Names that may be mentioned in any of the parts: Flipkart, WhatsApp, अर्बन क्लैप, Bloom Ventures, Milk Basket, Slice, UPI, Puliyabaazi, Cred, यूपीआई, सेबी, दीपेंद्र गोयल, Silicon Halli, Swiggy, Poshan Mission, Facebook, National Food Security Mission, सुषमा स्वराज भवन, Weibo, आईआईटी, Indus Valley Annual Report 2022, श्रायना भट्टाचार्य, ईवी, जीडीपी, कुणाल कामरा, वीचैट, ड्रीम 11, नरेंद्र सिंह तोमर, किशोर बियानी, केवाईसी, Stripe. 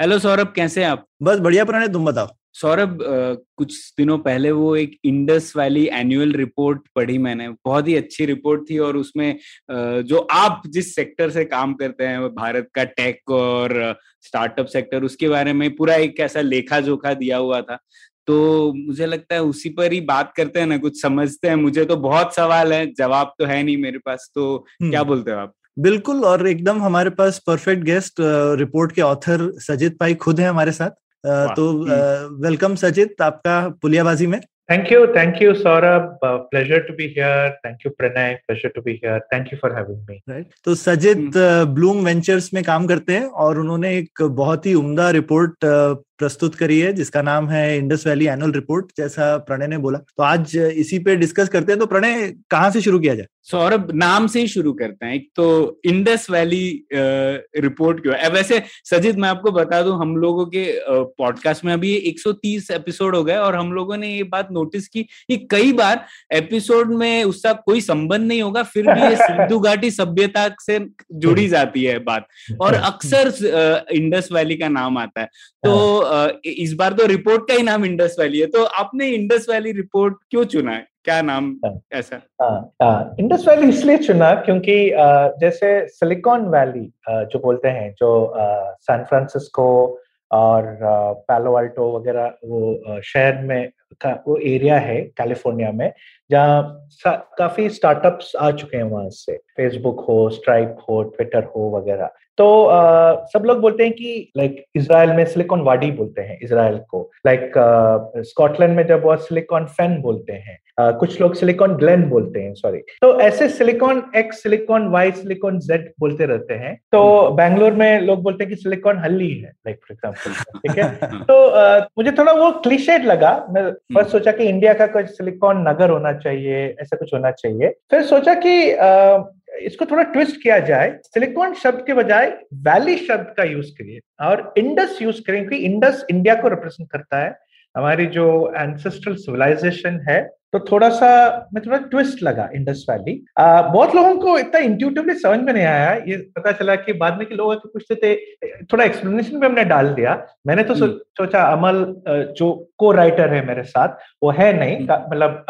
Hello Saurabh, कैसे हैं आप? बस बढ़िया प्रणय, तुम बताओ। सौरभ, कुछ दिनों पहले वो एक इंडस वैली एनुअल रिपोर्ट पढ़ी मैंने। बहुत ही अच्छी रिपोर्ट थी और उसमें जो आप जिस सेक्टर से काम करते हैं, भारत का टेक और स्टार्टअप सेक्टर, उसके बारे में पूरा एक ऐसा लेखा जोखा दिया हुआ था। तो मुझे लगता है उसी पर ही बात करते हैं ना, कुछ समझते हैं। मुझे तो बहुत सवाल है, जवाब तो है नहीं मेरे पास, तो क्या बोलते हो आप? बिल्कुल, और एकदम हमारे पास परफेक्ट गेस्ट रिपोर्ट के ऑथर सजित पाई खुद है हमारे साथ। तो वेलकम सजित, आपका पुलियाबाजी में। Thank you Saurabh, pleasure to be here. Thank you Pranay, pleasure to be here. Thank you for having me. Right, तो सजित ब्लूम वेंचर्स में काम करते हैं और उन्होंने एक बहुत ही उम्दा रिपोर्ट प्रस्तुत करी है जिसका नाम है इंडस वैली एनुअल रिपोर्ट, जैसा प्रणय ने बोला। तो आज इसी पे डिस्कस करते हैं। तो प्रणय, कहाँ से शुरू किया जाए? सौरभ, नाम से ही शुरू करते हैं। एक तो इंडस वैली रिपोर्ट क्यों है? वैसे सजित, मैं आपको बता दूं, हम लोगों के पॉडकास्ट में अभी 130 एपिसोड हो गए और हम लोगों ने ये बात नोटिस की कि कई बार एपिसोड में उसका कोई संबंध नहीं होगा, फिर भी ये सिंधु घाटी सभ्यता से जुड़ी जाती है बात और अक्सर इंडस वैली का नाम आता है। तो इस बार तो रिपोर्ट का ही नाम इंडस वैली है। तो आपने इंडस वैली रिपोर्ट क्यों चुना है? क्या नाम ऐसा? इंडस वैली इसलिए चुना क्योंकि जैसे सिलिकॉन वैली जो बोलते हैं, जो सैन फ्रांसिस्को और पैलो अल्टो वगैरह वो शहर में का वो एरिया है कैलिफोर्निया में, जहाँ काफी स्टार्टअप्स आ चुके हैं। वहां से फेसबुक हो, स्ट्राइप हो, ट्विटर हो वगैरह। तो सब लोग बोलते हैं कि लाइक इजराइल में सिलिकॉन वाडी बोलते हैं इजराइल को, लाइक स्कॉटलैंड में जब बहुत सिलिकॉन फैन बोलते हैं, कुछ लोग सिलिकॉन ग्लेन बोलते हैं, सॉरी। तो ऐसे silicon X, silicon Y, silicon Z बोलते रहते हैं। तो बैंगलोर में लोग बोलते हैं कि सिलिकॉन हल्ली है, लाइक फॉर एग्जाम्पल, ठीक है। तो मुझे थोड़ा वो क्लीशेड लगा। मैं फर्स्ट सोचा कि इंडिया का कुछ सिलिकॉन नगर होना चाहिए, ऐसा कुछ होना चाहिए। फिर सोचा कि इसको थोड़ा ट्विस्ट किया जाए, सिलिकॉन शब्द के बजाय वैली शब्द का यूज करिए और इंडस यूज करें, क्योंकि इंडस इंडिया को रिप्रेजेंट करता है, हमारी जो एंसेस्ट्रल सिविलाइजेशन है। तो थोड़ा सा मैं थोड़ा ट्विस्ट लगा इंडस वैली। बहुत लोगों को इतना इंट्यूटिवली समझ में नहीं आया, ये पता चला कि बाद में के लोग पूछते थे, थोड़ा एक्सप्लेनेशन भी हमने डाल दिया। मैंने तो सोचा अमल जो को राइटर है मेरे साथ, वो है नहीं, मतलब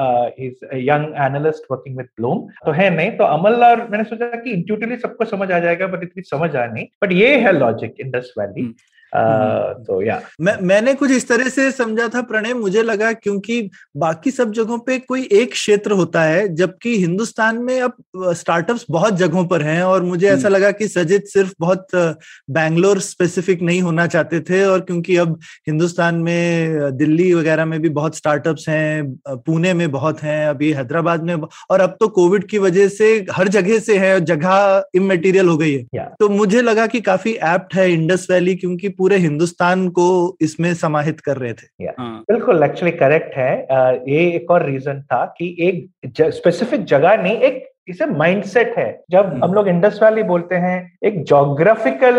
young analyst working with Bloom, तो है नहीं। तो अमल और मैंने सोचा कि इंट्यूटिवली सबको समझ आ जाएगा, बट इतनी समझ आ नहीं। बट ये है लॉजिक इंडस वैली। तो या मैंने कुछ इस तरह से समझा था प्रणय। मुझे लगा क्योंकि बाकी सब जगहों पे कोई एक क्षेत्र होता है, जबकि हिंदुस्तान में अब स्टार्टअप्स बहुत जगहों पर हैं और मुझे ऐसा लगा कि सजित सिर्फ बहुत बैंगलोर स्पेसिफिक नहीं होना चाहते थे। और क्योंकि अब हिंदुस्तान में दिल्ली वगैरह में भी बहुत स्टार्टअप्स हैं, पुणे में बहुत हैं, अभी हैदराबाद में, और अब तो कोविड की वजह से हर जगह से है, जगह इमटेरियल हो गई है। तो मुझे लगा कि काफी एप्ट है इंडस वैली, क्योंकि पूरे हिंदुस्तान को इसमें समाहित कर रहे थे। बिल्कुल, एक्चुअली करेक्ट है। ये एक और रीजन था कि एक स्पेसिफिक जगह नहीं, एक इसे माइंडसेट है। जब हम लोग इंडस वैली बोलते हैं, एक ज्योग्राफिकल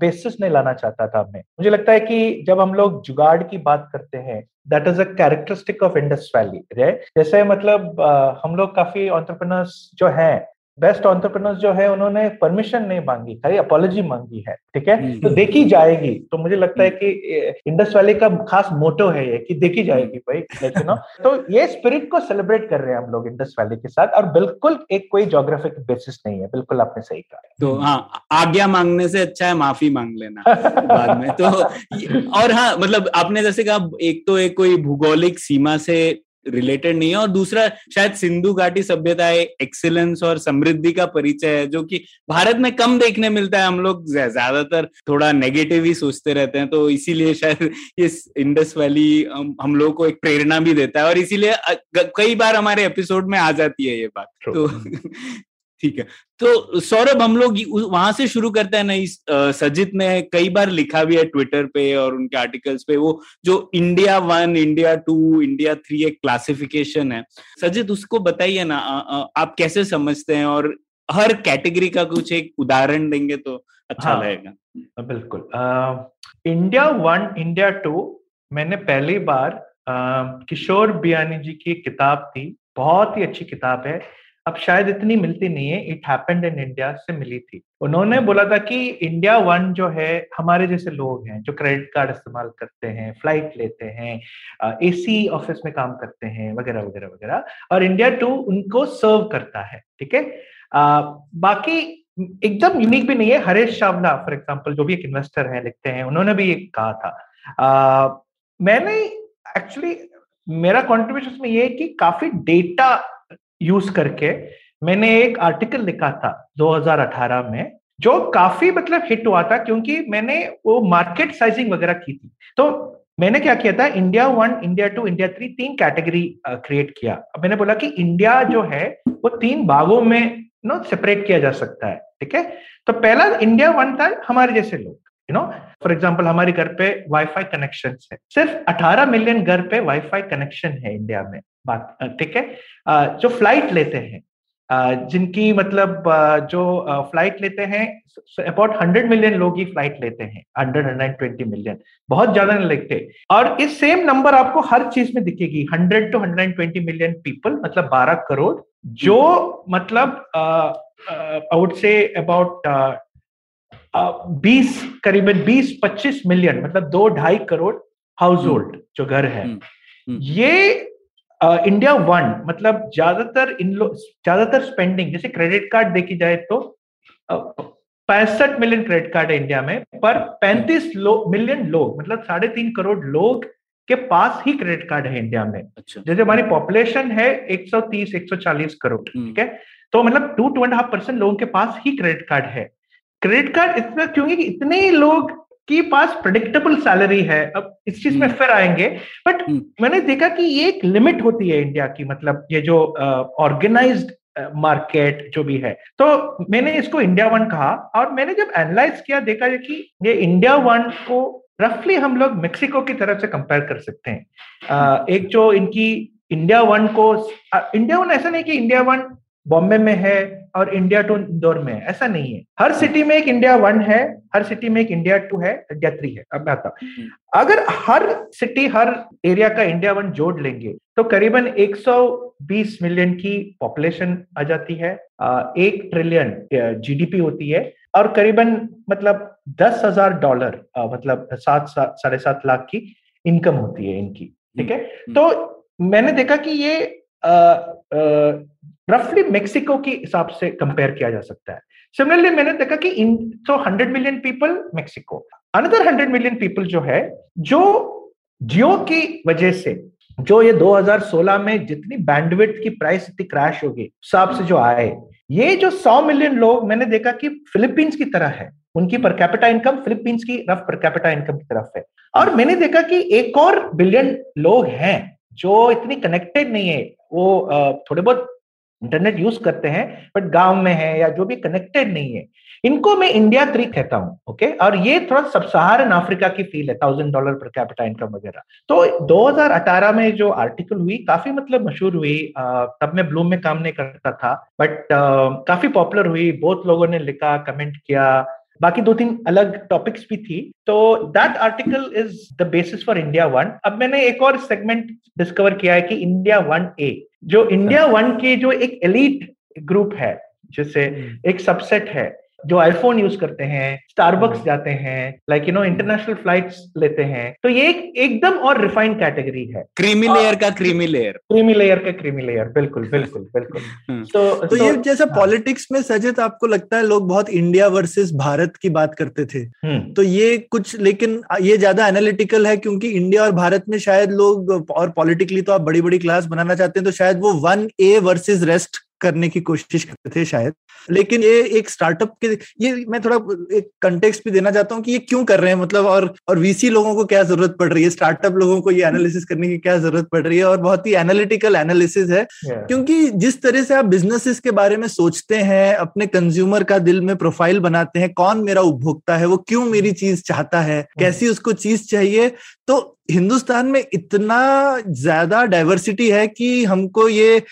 बेसिस नहीं लाना चाहता था मैं। मुझे लगता है कि जब हम लोग जुगाड़ की बात करते हैं, that is a characteristic of Indus valley, right? जैसे मतलब हम लोग काफी एंटरप्रेन्योर्स जो हैं, बेस्ट एंटरप्रेन्योर्स जो है, उन्होंने परमिशन नहीं मांगी, खाली अपॉलॉजी मांगी है, ठीक है। तो देखी जाएगी। तो मुझे लगता है कि इंडस वैली का खास मोटो है ये कि देखी जाएगी भाई, लेकिन तो ये स्पिरिट को सेलिब्रेट कर रहे हैं हम लोग इंडस वैली के साथ, और बिल्कुल एक कोई ज्योग्राफिक बेसिस नहीं है। बिल्कुल आपने सही कहा। तो हाँ, आज्ञा मांगने से अच्छा है माफी मांग लेना बाद में। तो और हाँ, मतलब आपने जैसे कहा, एक तो एक कोई भूगोलिक सीमा से रिलेटेड नहीं है, और दूसरा शायद सिंधु घाटी सभ्यता एक्सीलेंस और समृद्धि का परिचय है, जो कि भारत में कम देखने मिलता है। हम लोग ज्यादातर थोड़ा नेगेटिव ही सोचते रहते हैं, तो इसीलिए शायद इस इंडस वैली हम लोगों को एक प्रेरणा भी देता है और इसीलिए कई बार हमारे एपिसोड में आ जाती है ये बात। तो ठीक है, तो सौरभ हम लोग वहां से शुरू करते हैं। नहीं, सजित ने कई बार लिखा भी है ट्विटर पे और उनके आर्टिकल्स पे, वो जो इंडिया 1, इंडिया 2, इंडिया 3 एक क्लासिफिकेशन है। सजित उसको बताइए ना, आप कैसे समझते हैं और हर कैटेगरी का कुछ एक उदाहरण देंगे तो अच्छा लगेगा। हाँ, बिल्कुल। इंडिया 1 इंडिया 2 मैंने पहली बार किशोर बियानी जी की किताब थी, बहुत ही अच्छी किताब है, अब शायद इतनी मिलती नहीं है, इट हैपेंड इन इंडिया से मिली थी। उन्होंने बोला था कि इंडिया 1 जो है हमारे जैसे लोग हैं जो क्रेडिट कार्ड इस्तेमाल करते हैं, फ्लाइट लेते हैं, एसी ऑफिस में काम करते हैं वगैरह वगैरह वगैरह, और इंडिया 2 उनको सर्व करता है। ठीक है, बाकी एकदम यूनिक भी नहीं है। हरेश चावला फॉर एग्जाम्पल जो भी एक इन्वेस्टर है, लिखते हैं, उन्होंने भी ये कहा था। मैंने एक्चुअली मेरा कॉन्ट्रीब्यूशन में ये है कि काफी डेटा यूज करके मैंने एक आर्टिकल लिखा था 2018 में जो काफी मतलब हिट हुआ था, क्योंकि मैंने वो मार्केट साइजिंग वगैरह की थी। तो मैंने क्या किया था, India 1 India 2 India 3 3 category create किया। अब मैंने बोला कि इंडिया जो है वो 3 भागों में नो सेपरेट किया जा सकता है। ठीक है, तो पहला इंडिया 1 था हमारे जैसे लोग, यू नो, फॉर एग्जाम्पल हमारे घर पे वाईफाई कनेक्शन है, सिर्फ 18 मिलियन घर पे वाईफाई कनेक्शन है इंडिया में। बात ठीक है, जो फ्लाइट लेते हैं, जिनकी मतलब जो फ्लाइट लेते हैं अबाउट 100 मिलियन लोग ही फ्लाइट लेते हैं, 120 मिलियन, बहुत ज्यादा नहीं लेते। और इस सेम नंबर आपको हर चीज में दिखेगी, 100 टू 120 मिलियन पीपल, मतलब 12 करोड़ जो मतलब I would say about 20-25 million, मतलब 2-2.5 करोड़ हाउस होल्ड जो घर है। ये इंडिया 1 मतलब ज्यादातर ज्यादातर स्पेंडिंग, जैसे क्रेडिट कार्ड देखी जाए तो 65 मिलियन क्रेडिट कार्ड है इंडिया में, पर 35 मिलियन लोग मतलब 3.5 करोड़ लोग के पास ही क्रेडिट कार्ड है इंडिया में। अच्छा। जैसे हमारी पॉपुलेशन है 130-140 करोड़, ठीक है, तो मतलब 2-2.5% लोगों के पास ही क्रेडिट कार्ड है। क्रेडिट कार्ड इतना क्योंकि इतने लोग के पास प्रेडिक्टेबल सैलरी है, अब इस चीज में फिर आएंगे, बट मैंने देखा कि ये एक लिमिट होती है इंडिया की, मतलब ये जो ऑर्गेनाइज्ड मार्केट जो भी है, तो मैंने इसको इंडिया 1 कहा। और मैंने जब एनालाइज किया, देखा कि ये इंडिया 1 को रफली हम लोग मेक्सिको की तरफ से कंपेयर कर सकते हैं। एक जो इनकी इंडिया 1 को, इंडिया 1 ऐसा नहीं कि इंडिया 1 बॉम्बे में है और इंडिया 2 इंदौर में है, ऐसा नहीं है। हर सिटी में एक इंडिया 1 है, हर सिटी में एक इंडिया 2 है, इंडिया 3 है। अब आता अगर हर सिटी हर एरिया का इंडिया 1 जोड़ लेंगे तो करीबन 120 मिलियन की पॉपुलेशन आ जाती है, 1 ट्रिलियन जीडीपी होती है, और करीबन मतलब $10,000 मतलब 7-7.5 लाख की इनकम होती है इनकी। ठीक है, तो मैंने देखा कि ये रफली मेक्सिको के हिसाब से कंपेयर किया जा सकता है। सिमिलरली मैंने देखा कि 100 million people Mexico, another 100 million people जो है, जो जियो की वजह से जो ये 2016 में जितनी बैंडविड्थ की प्राइस इतनी क्रैश होगी हिसाब से जो आए, ये जो 100 मिलियन लोग मैंने देखा कि फिलीपींस की तरह है, उनकी पर कैपिटा इनकम फिलीपींस की रफ पर कैपिटा इनकम की तरफ है। और मैंने देखा कि 1 और बिलियन लोग हैं जो इतनी कनेक्टेड नहीं है, वो थोड़े बहुत इंटरनेट यूज करते हैं बट गांव में है या जो भी कनेक्टेड नहीं है, इनको मैं इंडिया 3 कहता हूँ। ओके, और ये थोड़ा सब सहारन अफ्रीका की फील है, $1,000 पर कैपिटा इनकम वगैरह। तो 2018 में जो आर्टिकल हुई काफी मतलब मशहूर हुई, तब मैं ब्लूम में काम नहीं करता था बट काफी पॉपुलर हुई, बहुत लोगों ने लिखा, कमेंट किया, बाकी 2-3 अलग टॉपिक्स भी थी। तो that article is the basis for India 1। अब मैंने एक और सेगमेंट डिस्कवर किया है कि इंडिया 1A, जो इंडिया 1 के जो एक एलीट ग्रुप है, जैसे एक सबसेट है जो आईफोन यूज करते हैं, स्टारबक्स जाते हैं, like you know international flights लेते हैं, तो ये एकदम और रिफाइंड कैटेगरी है, क्रीमी लेयर का क्रीमी लेयर, क्रीमी लेयर का क्रीमी लेयर। बिल्कुल बिल्कुल बिल्कुल। तो ये जैसा पॉलिटिक्स में सजित आपको लगता है लोग बहुत इंडिया वर्सेस भारत की बात करते थे, तो ये कुछ, लेकिन ये ज्यादा एनालिटिकल है क्योंकि इंडिया और भारत में शायद लोग, और पॉलिटिकली तो आप बड़ी बड़ी क्लास बनाना चाहते हैं, तो शायद वो 1A वर्सेस रेस्ट करने की कोशिश करते थे शायद। लेकिन ये एक स्टार्टअप के, ये मैं थोड़ा एक कंटेक्स्ट भी देना चाहता हूँ कि ये क्यों कर रहे हैं, मतलब और वीसी लोगों को क्या जरूरत पड़ रही है, स्टार्टअप लोगों को ये एनालिसिस करने की क्या जरूरत पड़ रही है। और बहुत ही एनालिटिकल एनालिसिस है, क्योंकि जिस तरह से आप बिजनेसेस के बारे में सोचते हैं, अपने कंज्यूमर का दिल में प्रोफाइल बनाते हैं, कौन मेरा उपभोक्ता है, वो क्यों मेरी चीज चाहता है, कैसी उसको चीज चाहिए, तो हिंदुस्तान में इतना ज्यादा डाइवर्सिटी है कि हमको ये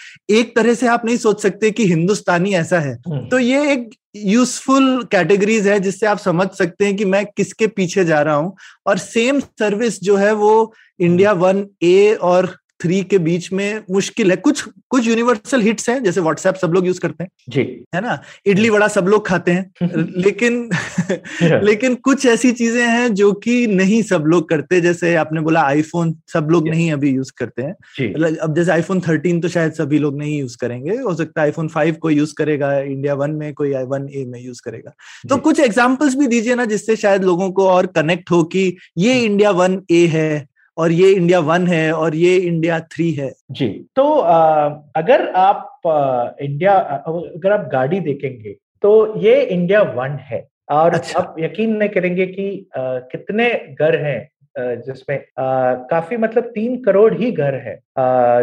एक तरह से आप नहीं सोच सकते कि हिंदुस्तानी ऐसा है। तो ये एक यूजफुल कैटेगरीज है जिससे आप समझ सकते हैं कि मैं किसके पीछे जा रहा हूं। और सेम सर्विस जो है वो इंडिया 1A और 3 के बीच में मुश्किल है। कुछ यूनिवर्सल हिट्स हैं, जैसे व्हाट्सएप सब लोग यूज करते हैं जी, है ना, इडली वड़ा सब लोग खाते हैं लेकिन लेकिन कुछ ऐसी चीजें हैं जो कि नहीं सब लोग करते। जैसे आपने बोला आईफोन सब लोग नहीं अभी यूज करते हैं। अब जैसे आईफोन 13 तो शायद सभी लोग नहीं यूज करेंगे, हो सकता है आईफोन 5 कोई यूज करेगा इंडिया 1 में, कोई 1A में यूज करेगा। तो कुछ एग्जाम्पल्स भी दीजिए ना, जिससे शायद लोगों को और कनेक्ट हो कि ये इंडिया 1A है और ये इंडिया 1 है और ये इंडिया 3 है। जी, तो अगर आप अगर आप गाड़ी देखेंगे तो ये इंडिया 1 है। और अच्छा, आप यकीन नहीं करेंगे कि कितने घर हैं जिसमें काफी, मतलब 3 करोड़ ही घर है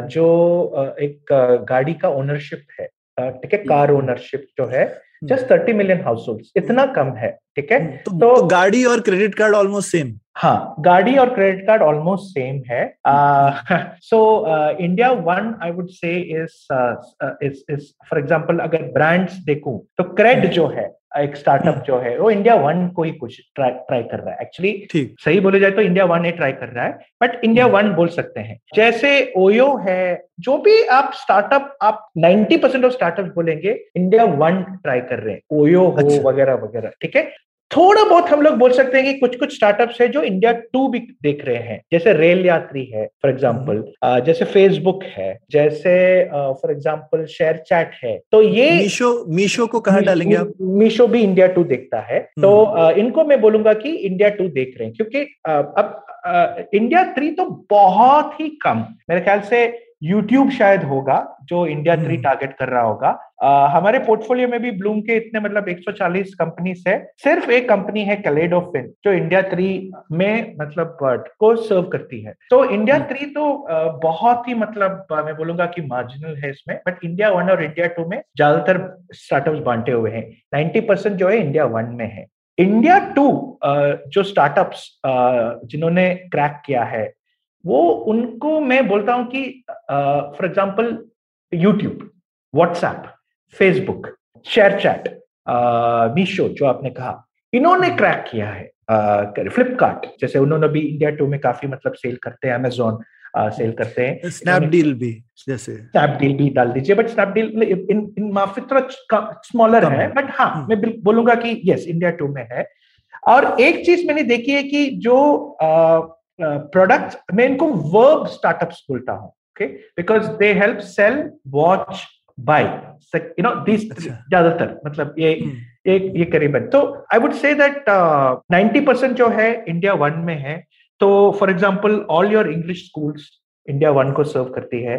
जो एक गाड़ी का ओनरशिप है, ठीक है, कार ओनरशिप जो है जस्ट 30 मिलियन हाउस होल्ड, इतना कम है, ठीक है। तो गाड़ी और क्रेडिट कार्ड ऑलमोस्ट सेम। हाँ, गाड़ी और क्रेडिट कार्ड ऑलमोस्ट सेम है। So India 1 I would say is for example, अगर ब्रांड्स देखूं तो क्रेड जो है एक स्टार्टअप जो है वो इंडिया 1 को ही कुछ ट्राई कर रहा है। एक्चुअली सही बोले जाए तो इंडिया 1 ही ट्राई कर रहा है, बट इंडिया 1 बोल सकते हैं। जैसे ओयो है, जो भी आप स्टार्टअप, आप 90% ऑफ स्टार्टअप बोलेंगे इंडिया 1 ट्राई कर रहे हैं, ओयो हो वगैरह वगैरह, ठीक है। थोड़ा बहुत हम लोग बोल सकते हैं कि कुछ कुछ स्टार्टअप्स है जो इंडिया 2 भी देख रहे हैं, जैसे रेल यात्री है फॉर एग्जांपल, जैसे फेसबुक है, जैसे फॉर एग्जांपल शेयर चैट है। तो ये मीशो को कहाँ डालेंगे आप? मीशो भी इंडिया 2 देखता है। तो इनको मैं बोलूंगा कि इंडिया 2 देख रहे हैं, क्योंकि अब इंडिया 3 तो बहुत ही कम, मेरे ख्याल से YouTube शायद होगा जो इंडिया 3 टारगेट कर रहा होगा। हमारे पोर्टफोलियो में भी ब्लूम के इतने, मतलब 140 कंपनीज है, सिर्फ एक कंपनी है कैलेडोफिन जो इंडिया 3 में मतलब को सर्व करती है। तो इंडिया 3 तो बहुत ही, मतलब मैं बोलूंगा कि मार्जिनल है इसमें, बट इंडिया 1 और इंडिया 2 में ज्यादातर स्टार्टअप्स बांटे हुए हैं। 90% जो है इंडिया 1 में है। इंडिया 2 जो स्टार्टअप्स जिन्होंने क्रैक किया है, वो उनको मैं बोलता हूं कि for example YouTube, WhatsApp, Facebook, share chat, Meesho जो आपने कहा, इन्होंने क्रैक किया है। फ्लिपकार्ट जैसे, उन्होंने भी इंडिया 2 में काफी, मतलब सेल करते हैं, अमेजोन सेल करते हैं, स्नैपडील भी, जैसे स्नैपडील भी डाल दीजिए, बट स्नैपडील इन माफी थोड़ा स्मॉलर है, बट हाँ मैं बोलूंगा कि यस इंडिया 2 में है। और एक चीज मैंने देखी है कि जो प्रोडक्ट्स, मैं इनको वर्ब स्टार्टअप्स बोलता हूँ, okay, because they help sell, watch, buy, you know this, ज्यादातर मतलब ये करीबन, तो आई वुड से दैट 90% जो है इंडिया 1 में है। तो for example all your English schools India 1 को सर्व करती है,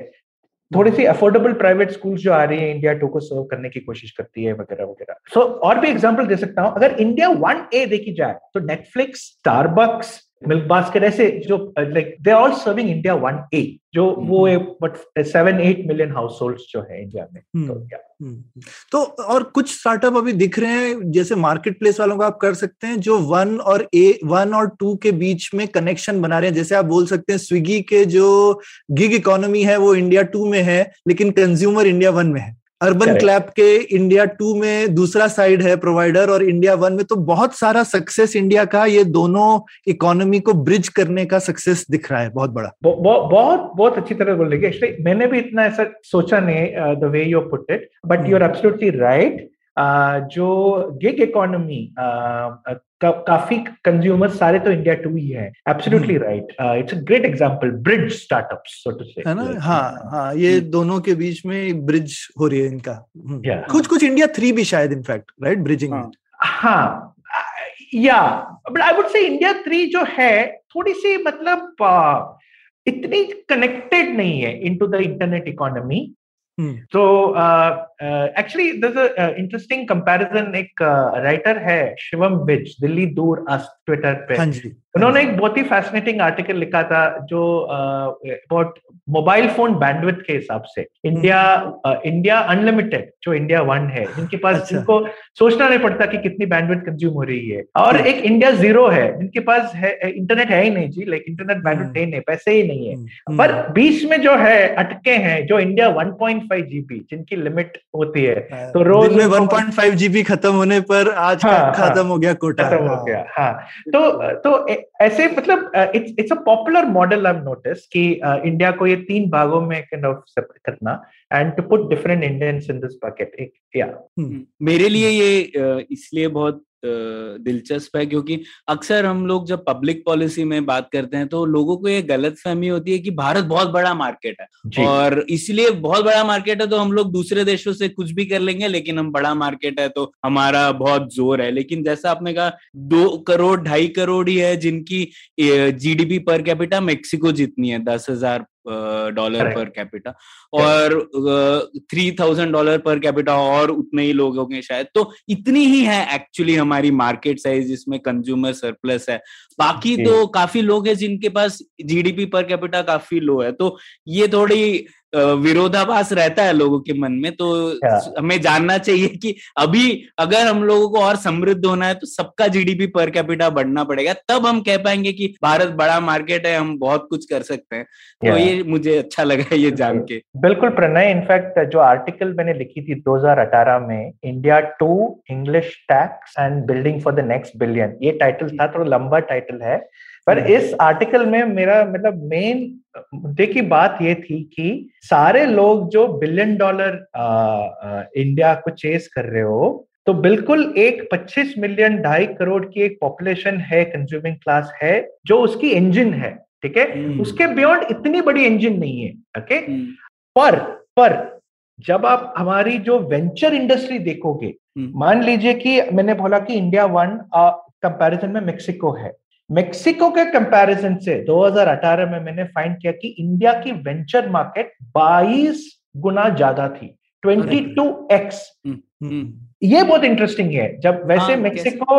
थोड़ी सी अफोर्डेबल प्राइवेट स्कूल्स जो आ रही है इंडिया 2 को सर्व करने की कोशिश करती है वगैरह वगैरह। सो और भी एग्जांपल दे सकता हूँ। अगर इंडिया 1A देखी जाए तो नेटफ्लिक्स, स्टारबक्स, मिल्क बास्केट, ऐसे जो like they all serving India 1A, जो वो 7-8 मिलियन हाउस होल्ड्स जो है इंडिया में। तो और कुछ स्टार्टअप अभी दिख रहे हैं, जैसे मार्केट प्लेस वालों को आप कर सकते हैं, जो 1 और 2 के बीच में कनेक्शन बना रहे हैं। जैसे आप बोल सकते हैं स्विगी के जो गिग इकोनॉमी है वो इंडिया 2 में है, लेकिन कंज्यूमर इंडिया 1 में है। अर्बन क्लैप के इंडिया 2 में दूसरा साइड है प्रोवाइडर, और इंडिया 1 में। तो बहुत सारा सक्सेस इंडिया का, ये दोनों इकोनॉमी को ब्रिज करने का सक्सेस दिख रहा है, बहुत बड़ा। बहुत अच्छी तरह बोल रही है, मैंने भी इतना ऐसा सोचा नहीं, the way you put it, but you are absolutely right. जो गिग इकोनॉमी काफी कंज्यूमर सारे तो इंडिया 2 ही है, absolutely right. It's a great example, bridge startups so to say, है ना। हाँ, ये दोनों के बीच में ब्रिज हो रही है इनका। कुछ इंडिया 3 भी शायद, इनफैक्ट राइट, ब्रिजिंग। हाँ yeah, but I would say India 3 जो है थोड़ी सी, मतलब इतनी कनेक्टेड नहीं है into the internet economy, So actually, there's an interesting comparison. एक राइटर है शिवम विज दिल्ली दूर अस्त ट्विटर पे, उन्होंने एक बहुत ही फैसिनेटिंग आर्टिकल लिखा था जो अबाउट मोबाइल फोन बैंडविड्थ के हिसाब से इंडिया अनलिमिटेड जो इंडिया वन है, जिनके पास जिनको सोचना नहीं पड़ता कि कितनी बैंडविड्थ कंज्यूम हो रही है, और एक इंडिया जीरो है जिनके पास है इंटरनेट है ही नहीं जी, लाइक इंटरनेट बैंडविड्थ है नहीं, पैसे ही नहीं है, पर बीच में जो है अटके हैं जो इंडिया 1.5 GB जिनकी लिमिट होती है, तो रोज 1.5 GB खत्म होने पर आज खत्म हो गया कोटा, खत्म हो गया। तो ऐसे मतलब it's a popular model I have notice कि इंडिया को ये तीन भागों में काइंड ऑफ सेपरेट करना and to put different Indians in this bucket. या मेरे लिए ये इसलिए बहुत दिलचस्प है क्योंकि अक्सर हम लोग जब पब्लिक पॉलिसी में बात करते हैं तो लोगों को ये गलतफहमी होती है कि भारत बहुत बड़ा मार्केट है और इसलिए बहुत बड़ा मार्केट है तो हम लोग दूसरे देशों से कुछ भी कर लेंगे, लेकिन हम बड़ा मार्केट है तो हमारा बहुत जोर है। लेकिन जैसा आपने कहा 2 करोड़ 2.5 करोड़ ही है जिनकी GDP पर कैपिटा मेक्सिको जितनी है, $10,000 पर कैपिटा, और $3,000 पर कैपिटा और उतने ही लोग होंगे शायद। तो इतनी ही है एक्चुअली हमारी मार्केट साइज जिसमें कंज्यूमर सरप्लस है, बाकी तो काफी लोग हैं जिनके पास GDP पर कैपिटा काफी लो है। तो ये थोड़ी विरोधाभास रहता है लोगों के मन में, तो हमें जानना चाहिए कि अभी अगर हम लोगों को और समृद्ध होना है तो सबका GDP पर कैपिटा बढ़ना पड़ेगा, तब हम कह पाएंगे कि भारत बड़ा मार्केट है, हम बहुत कुछ कर सकते हैं। तो ये मुझे अच्छा लगा ये जान के। बिल्कुल प्रणय, इनफैक्ट जो आर्टिकल मैंने लिखी थी 2018 में, India 2 English tax and building for the next billion, ये टाइटल था, थोड़ा लंबा टाइटल है, पर इस आर्टिकल में मेरा मतलब मेन मुद्दे की बात ये थी कि सारे लोग जो $1 बिलियन इंडिया को चेस कर रहे हो, तो बिल्कुल एक 25 मिलियन 2.5 करोड़ की एक पॉपुलेशन है, कंज्यूमिंग क्लास है जो उसकी इंजन है, ठीक है, उसके बियॉन्ड इतनी बड़ी इंजन नहीं है। ओके, पर जब आप हमारी जो वेंचर इंडस्ट्री देखोगे, मान लीजिए कि मैंने बोला कि India 1 कंपैरिजन में मेक्सिको है, मेक्सिको के कंपैरिजन से 2018 में मैंने फाइंड किया कि इंडिया की वेंचर मार्केट 22 गुना ज्यादा थी, 22x। ये बहुत इंटरेस्टिंग है। जब वैसे मेक्सिको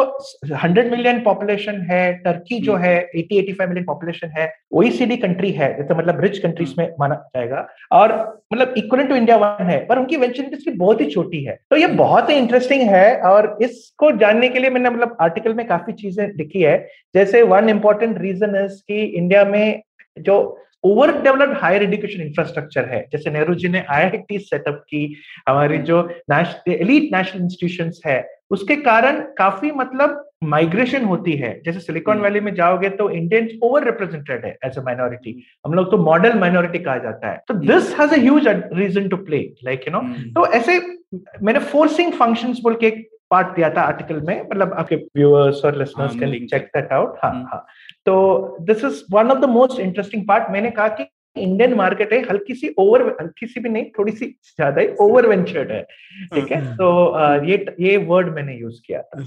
100 मिलियन पॉपुलेशन है, टर्की जो है 80-85 मिलियन पॉपुलेशन है, OECD कंट्री है, जैसे मतलब रिच कंट्रीज में माना जाएगा, और मतलब इक्वलेंट टू India 1 है, पर उनकी वेंचर इंडस्ट्री बहुत ही छोटी है। तो ये बहुत ही इंटरेस्टिंग है, और इसको जानने के लिए मैंने मतलब आर्टिकल में काफी चीजें लिखी है, जैसे 1 इंपॉर्टेंट रीजन इज कि इंडिया में जो over developed higher education infrastructure है, जैसे नेहरू जी ने IIT सेटअप की, हमारी जो एलीट नेशनल इंस्टीट्यूशंस है, उसके कारण काफी मतलब माइग्रेशन होती है। जैसे सिलिकॉन वैली में जाओगे तो इंडियंस ओवर रिप्रेजेंटेड है एज अ माइनॉरिटी, हम लोग तो मॉडल माइनॉरिटी कहा जाता है, तो this has a huge reason to play, like you know. तो ऐसे मैंने फोर्सिंग फंक्शंस बोल के पार्ट दिया था आर्टिकल में, मतलब आपके व्यूअर्स और listeners can check that out. हाँ, तो this is one of the most interesting part. मैंने कहा कि इंडियन मार्केट है हल्की सी भी नहीं, थोड़ी सी ज्यादा ही ओवर वेंचर्ड है, ठीक है। तो ये वर्ड मैंने यूज किया था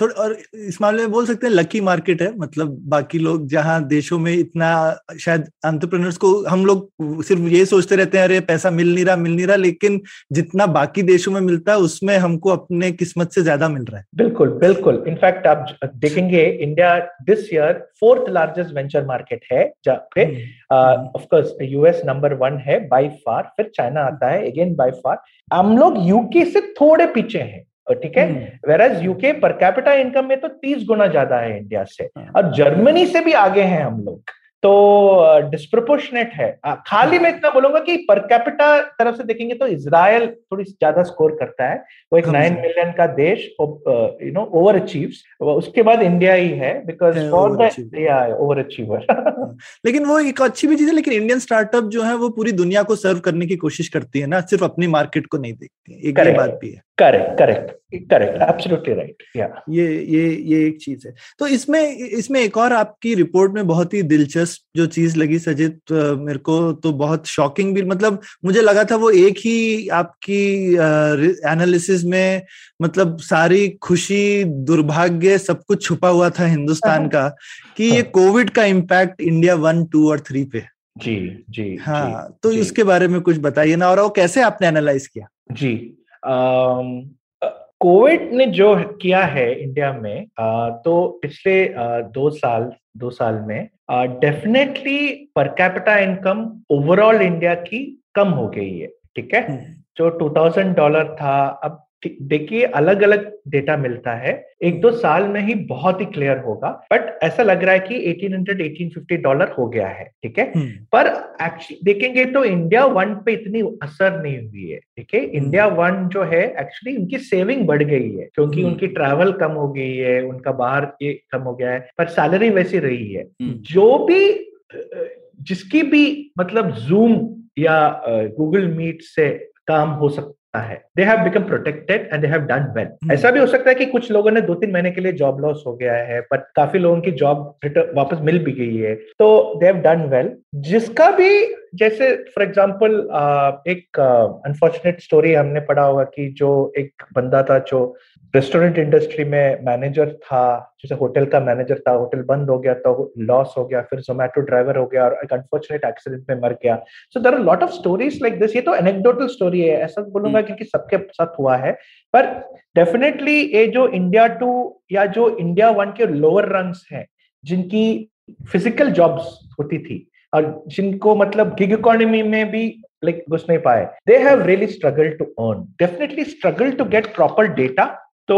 थोड़ा, और इस मामले में बोल सकते हैं लकी मार्केट है। मतलब बाकी लोग जहाँ देशों में इतना शायद एंटरप्रेन्योर्स को हम लोग सिर्फ ये सोचते रहते हैं अरे पैसा मिल नहीं रहा, लेकिन जितना बाकी देशों में मिलता है उसमें हमको अपने किस्मत से ज्यादा मिल रहा है। बिल्कुल बिल्कुल, इनफैक्ट आप देखेंगे India this year 4th largest venture market है, जहाँ पे ऑफकोर्स US नंबर 1 है बाय फार, फिर चाइना आता है अगेन बाय फार, हम लोग यूके से थोड़े पीछे हैं, ठीक है, वेराज यूके पर कैपिटा इनकम में तो 30 गुना ज्यादा है इंडिया से, और जर्मनी से भी आगे हैं हम लोग, तो डिस्प्रोपोर्शनेट है। खाली मैं इतना बोलूंगा कि पर कैपिटा तरफ से देखेंगे तो इजराइल थोड़ी ज्यादा स्कोर करता है, वो एक 9 मिलियन का देश, यू नो, ओवर अचीव्स, उसके बाद इंडिया ही है because for the India overachiever. लेकिन वो एक अच्छी भी चीज है, लेकिन इंडियन स्टार्टअप जो है वो पूरी दुनिया को सर्व करने की कोशिश करती है ना, सिर्फ अपनी मार्केट को नहीं देखती, एक ये बात भी है। Correct, absolutely right. ये एक चीज है। तो इसमें एक और आपकी रिपोर्ट में बहुत ही दिलचस्प जो चीज लगी सजित मेरे को, तो बहुत शॉकिंग भी, मतलब मुझे लगा था वो एक ही आपकी एनालिसिस में मतलब सारी खुशी दुर्भाग्य सब कुछ छुपा हुआ था हिंदुस्तान का, कि ये कोविड का इम्पैक्ट इंडिया 1, 2 और 3 पे। जी जी हाँ जी, तो जी, उसके बारे में कुछ बताइए ना, और वो कैसे आपने एनालाइज किया? जी, कोविड ने जो किया है इंडिया में, तो पिछले दो साल में डेफिनेटली पर कैपिटा इनकम ओवरऑल इंडिया की कम हो गई है, ठीक है, जो $2,000 था। अब देखिए, अलग अलग डेटा मिलता है, एक दो साल में ही बहुत ही क्लियर होगा, बट ऐसा लग रहा है कि $1,850 हो गया है, ठीक है। पर एक्चुअली देखेंगे तो इंडिया वन पे इतनी असर नहीं हुई है, ठीक है। इंडिया वन जो है एक्चुअली उनकी सेविंग बढ़ गई है, क्योंकि उनकी ट्रैवल कम हो गई है, उनका बाहर ये कम हो गया है, पर सैलरी वैसी रही है। जो भी जिसकी भी मतलब जूम या गूगल मीट से काम हो सकता है, they have become protected and they have done well. ऐसा भी हो सकता है कि कुछ लोगों ने 2-3 महीने के लिए जॉब लॉस हो गया है, पर काफी लोगों की जॉब वापस मिल भी गई है, तो they have done well. जिसका भी, जैसे फॉर एग्जाम्पल एक अनफॉर्चुनेट स्टोरी हमने पढ़ा होगा कि जो एक बंदा था जो रेस्टोरेंट इंडस्ट्री में मैनेजर था, जैसे होटल का मैनेजर था, होटल बंद हो गया तो लॉस हो गया, फिर जोमेटो ड्राइवर हो गया और एक अनफॉर्चुनेट एक्सीडेंट में मर गया। So there are lot of stories like this. ये तो एनेक्डोटल स्टोरी है, ऐसा बोलूंगा क्योंकि सबके साथ हुआ है, पर डेफिनेटली ये जो इंडिया टू या जो इंडिया वन के लोअर रंग्स हैं, जिनकी फिजिकल जॉब्स होती थी और जिनको मतलब गिग इकोनॉमी में भी लाइक घुस नहीं पाए, they have really struggle to earn, definitely struggle to get proper data. तो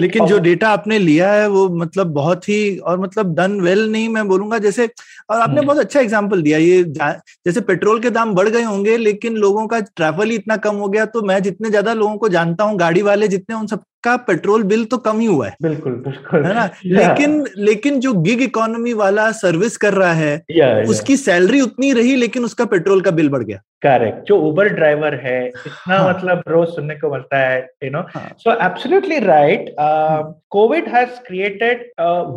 लेकिन जो डेटा आपने लिया है वो मतलब बहुत ही, और मतलब डन वेल नहीं मैं बोलूंगा, जैसे, और आपने बहुत अच्छा एग्जांपल दिया, ये जैसे पेट्रोल के दाम बढ़ गए होंगे लेकिन लोगों का ट्रैवल ही इतना कम हो गया, तो मैं जितने ज्यादा लोगों को जानता हूँ गाड़ी वाले जितने, उन सब का पेट्रोल बिल तो कम ही हुआ है, बिल्कुल बिल्कुल, है ना। लेकिन जो गिग इकोनॉमी वाला सर्विस कर रहा है उसकी सैलरी उतनी रही लेकिन उसका पेट्रोल का बिल बढ़ गया, करेक्ट। जो उबर ड्राइवर है इतना मतलब रोज सुनने को मिलता है, you know, so absolutely right. Covid has created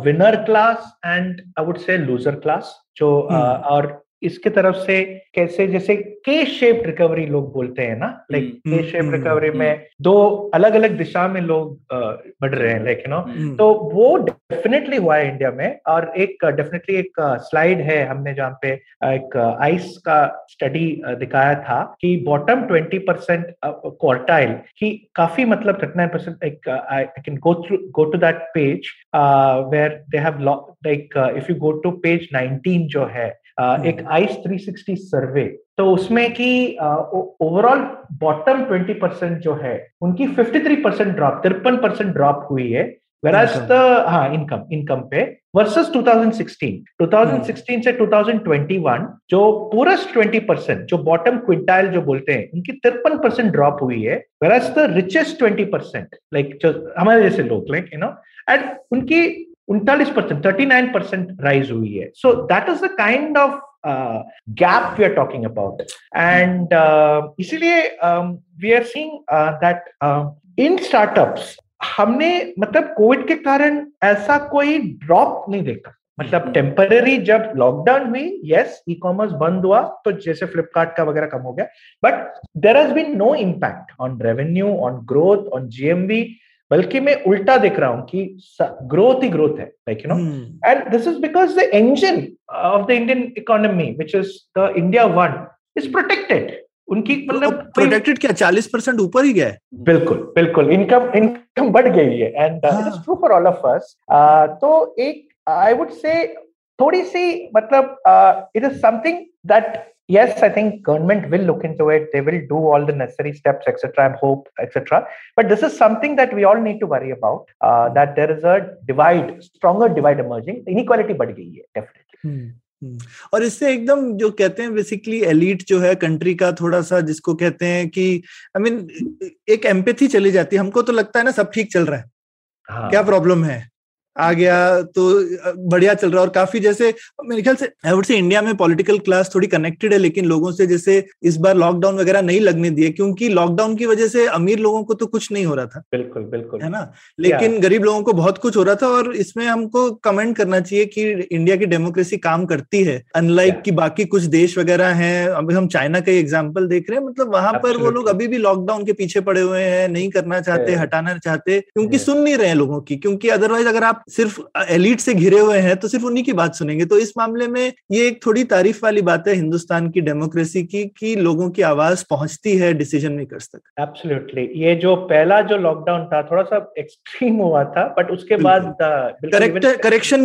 winner class and I would say loser class, जो और इसके तरफ से कैसे, जैसे के शेप रिकवरी लोग बोलते हैं ना, लाइक के शेप रिकवरी में दो अलग अलग दिशा में लोग बढ़ रहे हैं, लाइक यू नो, तो वो डेफिनेटली हुआ है इंडिया में। और एक डेफिनेटली एक स्लाइड है हमने जहाँ पे एक आइस का स्टडी दिखाया था कि बॉटम 20% क्वार्टाइल की काफी मतलब 39%, एक I can go to that page where they have like, if you go to page 19 जो है एक आइस 360 सर्वे, तो उसमें कि ओवरऑल बॉटम 20% जो है उनकी 53% ड्रॉप, 53% ड्रॉप हुई है, whereas इनकम पे वर्सेस 2016 से 2021 जो पूरेस्ट 20% जो बॉटम क्विंटाइल जो बोलते हैं उनकी 53% ड्रॉप हुई है, whereas the richest 20% लाइक जो हमारे जैसे लोग लाइक यू नो, एंड उनकी 39% राइज हुई है। So that is the kind of gap we are talking about, and इसीलिए we are seeing that in startups हमने मतलब कोविड के कारण ऐसा कोई ड्रॉप नहीं देखा। मतलब टेम्पररी जब लॉकडाउन हुई, यस ई कॉमर्स बंद हुआ तो जैसे फ्लिपकार्ट का वगैरह कम हो गया, but there has been no impact on revenue, on growth, on GMV, बल्कि मैं उल्टा देख रहा हूं कि ग्रोथ ही ग्रोथ है, like you know, and this is because the engine of the Indian economy which is the India one is protected. उनकी मतलब प्रोटेक्टेड क्या 40% ऊपर ही गया है, बिल्कुल बिल्कुल, इनकम बढ़ गई है, and it is true for all of us. तो एक आई वुड से थोड़ी सी मतलब it is something that yes, I think government will look into it. They will do all the necessary steps, etc. I hope, etc. But this is something that we all need to worry about. That there is a divide, stronger divide emerging. Inequality बढ़ गई है, definitely. और इससे एकदम जो कहते हैं basically elite जो है कंट्री का, थोड़ा सा जिसको कहते हैं कि आई मीन एक एम्पैथी चली जाती है। हमको तो लगता है ना सब ठीक चल रहा है, क्या प्रॉब्लम है, आ गया तो बढ़िया चल रहा है। और काफी जैसे मेरे ख्याल से आई वुड से इंडिया में पॉलिटिकल क्लास थोड़ी कनेक्टेड है लेकिन लोगों से, जैसे इस बार लॉकडाउन वगैरह नहीं लगने दिए क्योंकि लॉकडाउन की वजह से अमीर लोगों को तो कुछ नहीं हो रहा था, बिल्कुल बिल्कुल, है ना, लेकिन गरीब लोगों को बहुत कुछ हो रहा था। और इसमें हमको कमेंट करना चाहिए कि इंडिया की डेमोक्रेसी काम करती है, अनलाइक की बाकी कुछ देश वगैरह हैं। अभी हम चाइना का एग्जाम्पल देख रहे हैं, मतलब वहां पर वो लोग अभी भी लॉकडाउन के पीछे पड़े हुए हैं, नहीं करना चाहते, हटाना चाहते, क्योंकि सुन नहीं रहे हैं लोगों की, क्योंकि अदरवाइज अगर आप आप सिर्फ एलिट से घिरे हुए हैं तो सिर्फ उन्हीं की बात सुनेंगे। तो इस मामले में ये एक थोड़ी तारीफ वाली बात है हिंदुस्तान की डेमोक्रेसी की कि लोगों की आवाज पहुंचती है डिसीजन मेकर्स तक। एब्सोल्युटली, ये जो पहला जो लॉकडाउन था थोड़ा सा एक्सट्रीम हुआ था, बट उसके बाद करेक्शन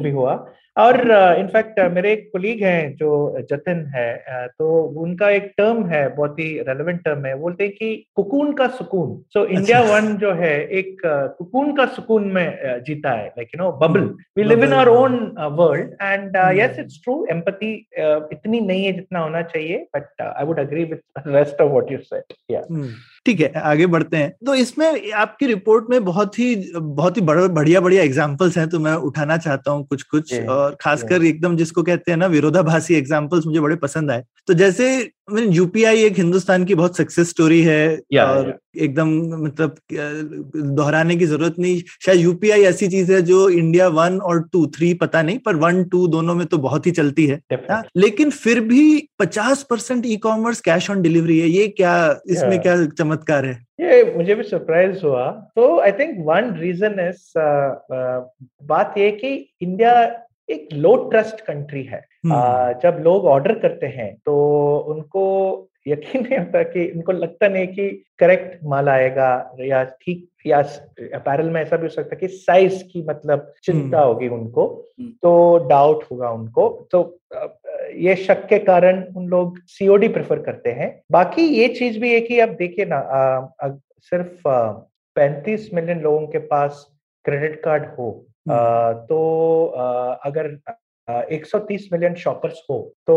भी हुआ। और इनफैक्ट मेरे एक कोलीग हैं जो जतिन है, तो उनका एक टर्म है, बहुत ही रेलेवेंट टर्म है, बोलते हैं कि कुकून का सुकून। सो इंडिया वन जो है एक कुकून का सुकून में जीता है, like you know bubble, we live in our own world. And yes it's true, empathy इतनी नहीं है जितना होना चाहिए, but I would agree with rest of what you said. या ठीक है, आगे बढ़ते हैं। तो इसमें आपकी रिपोर्ट में बहुत ही बढ़िया एग्जाम्पल्स हैं, तो मैं उठाना चाहता हूँ कुछ, और खासकर एकदम जिसको कहते हैं ना विरोधाभासी एग्जाम्पल्स, मुझे बड़े पसंद आए। तो जैसे यूपीआई एक हिंदुस्तान की बहुत सक्सेस स्टोरी है, और एकदम मतलब दोहराने की जरूरत नहीं, शायद यूपीआई ऐसी चीज है जो इंडिया 1 और 2, 3 पता नहीं, पर 1, 2 दोनों में तो बहुत ही चलती है। लेकिन फिर भी 50% ई-कॉमर्स कैश ऑन डिलीवरी है, ये क्या, इसमें क्या चमत्कार है? ये मुझे भी सरप्राइज हुआ। तो I think one reason is, बात ये कि इंडिया एक लो ट्रस्ट कंट्री है। जब लोग ऑर्डर करते हैं तो उनको यकीन नहीं होता, कि उनको लगता नहीं कि करेक्ट माल आएगा या ठीक, या अपैरल में ऐसा भी हो सकता है कि साइज की मतलब चिंता होगी उनको, तो डाउट होगा उनको, तो ये शक के कारण उन लोग सीओडी प्रेफर करते हैं। बाकी ये चीज भी है कि आप देखिए ना, सिर्फ 35 मिलियन लोगों के पास क्रेडिट कार्ड हो, तो अगर 130 मिलियन शॉपर्स हो तो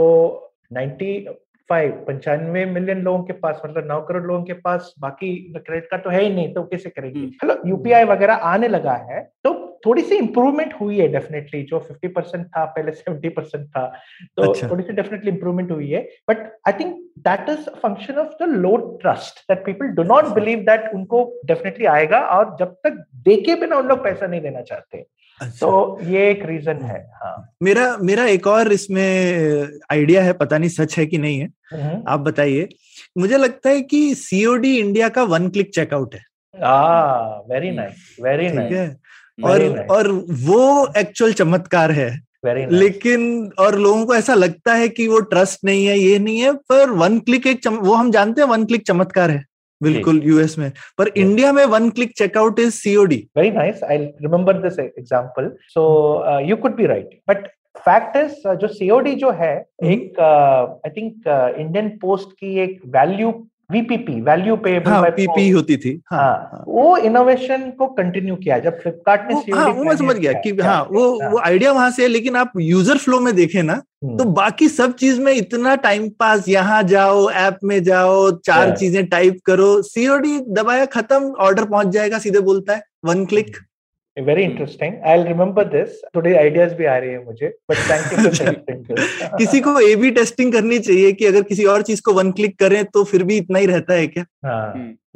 95 मिलियन लोगों के पास, मतलब 9 करोड़ लोगों के पास बाकी क्रेडिट कार्ड तो है ही नहीं, तो कैसे करेंगे। हेलो, यूपीआई वगैरह आने लगा है तो थोड़ी सी इंप्रूवमेंट हुई है डेफिनेटली, जो 50% था पहले 70% था, तो अच्छा, थोड़ी सी डेफिनेटली इंप्रूवमेंट हुई है। But I think that is function of the low trust, that people do not believe that उनको डेफिनेटली आएगा, और जब तक देखे बिना उन लोग पैसा नहीं देना चाहते। अच्छा, तो ये एक रीजन है। हाँ, मेरा एक और इसमें आइडिया है, पता नहीं सच है कि नहीं है, आप बताइए। मुझे लगता है कि सीओडी इंडिया का 1 क्लिक चेकआउट है। Very nice, very nice. और वो एक्चुअल चमत्कार है, nice. लेकिन और लोगों को ऐसा लगता है कि वो ट्रस्ट नहीं है, ये नहीं है, पर 1 क्लिक वो हम जानते हैं 1 क्लिक चमत्कार है, बिल्कुल यूएस में, पर इंडिया में 1 click checkout is COD. Very nice, I remember this example, so you could be right. But fact is, जो सीओडी जो है, एक आई थिंक इंडियन पोस्ट की एक value VPP, value payable PP होती थी। हाँ, वो इनोवेशन को कंटिन्यू किया जब फ्लिपकार्ट ने सीओडी। वो मैं समझ गया कि हाँ, वो आइडिया वहां से है, लेकिन आप यूजर फ्लो में देखें ना, तो बाकी सब चीज में इतना टाइम पास, यहाँ जाओ, ऐप में जाओ, 4 चीजें टाइप करो, सीओडी दबाया, खत्म, ऑर्डर पहुंच जाएगा, सीधे बोलता है 1 click. Very interesting, I will remember this. थोड़े आइडियाज भी आ रहे हैं मुझे, बट थैंक यू। किसी को एबी टेस्टिंग करनी चाहिए कि अगर किसी और चीज को 1 क्लिक करें तो फिर भी इतना ही रहता है क्या?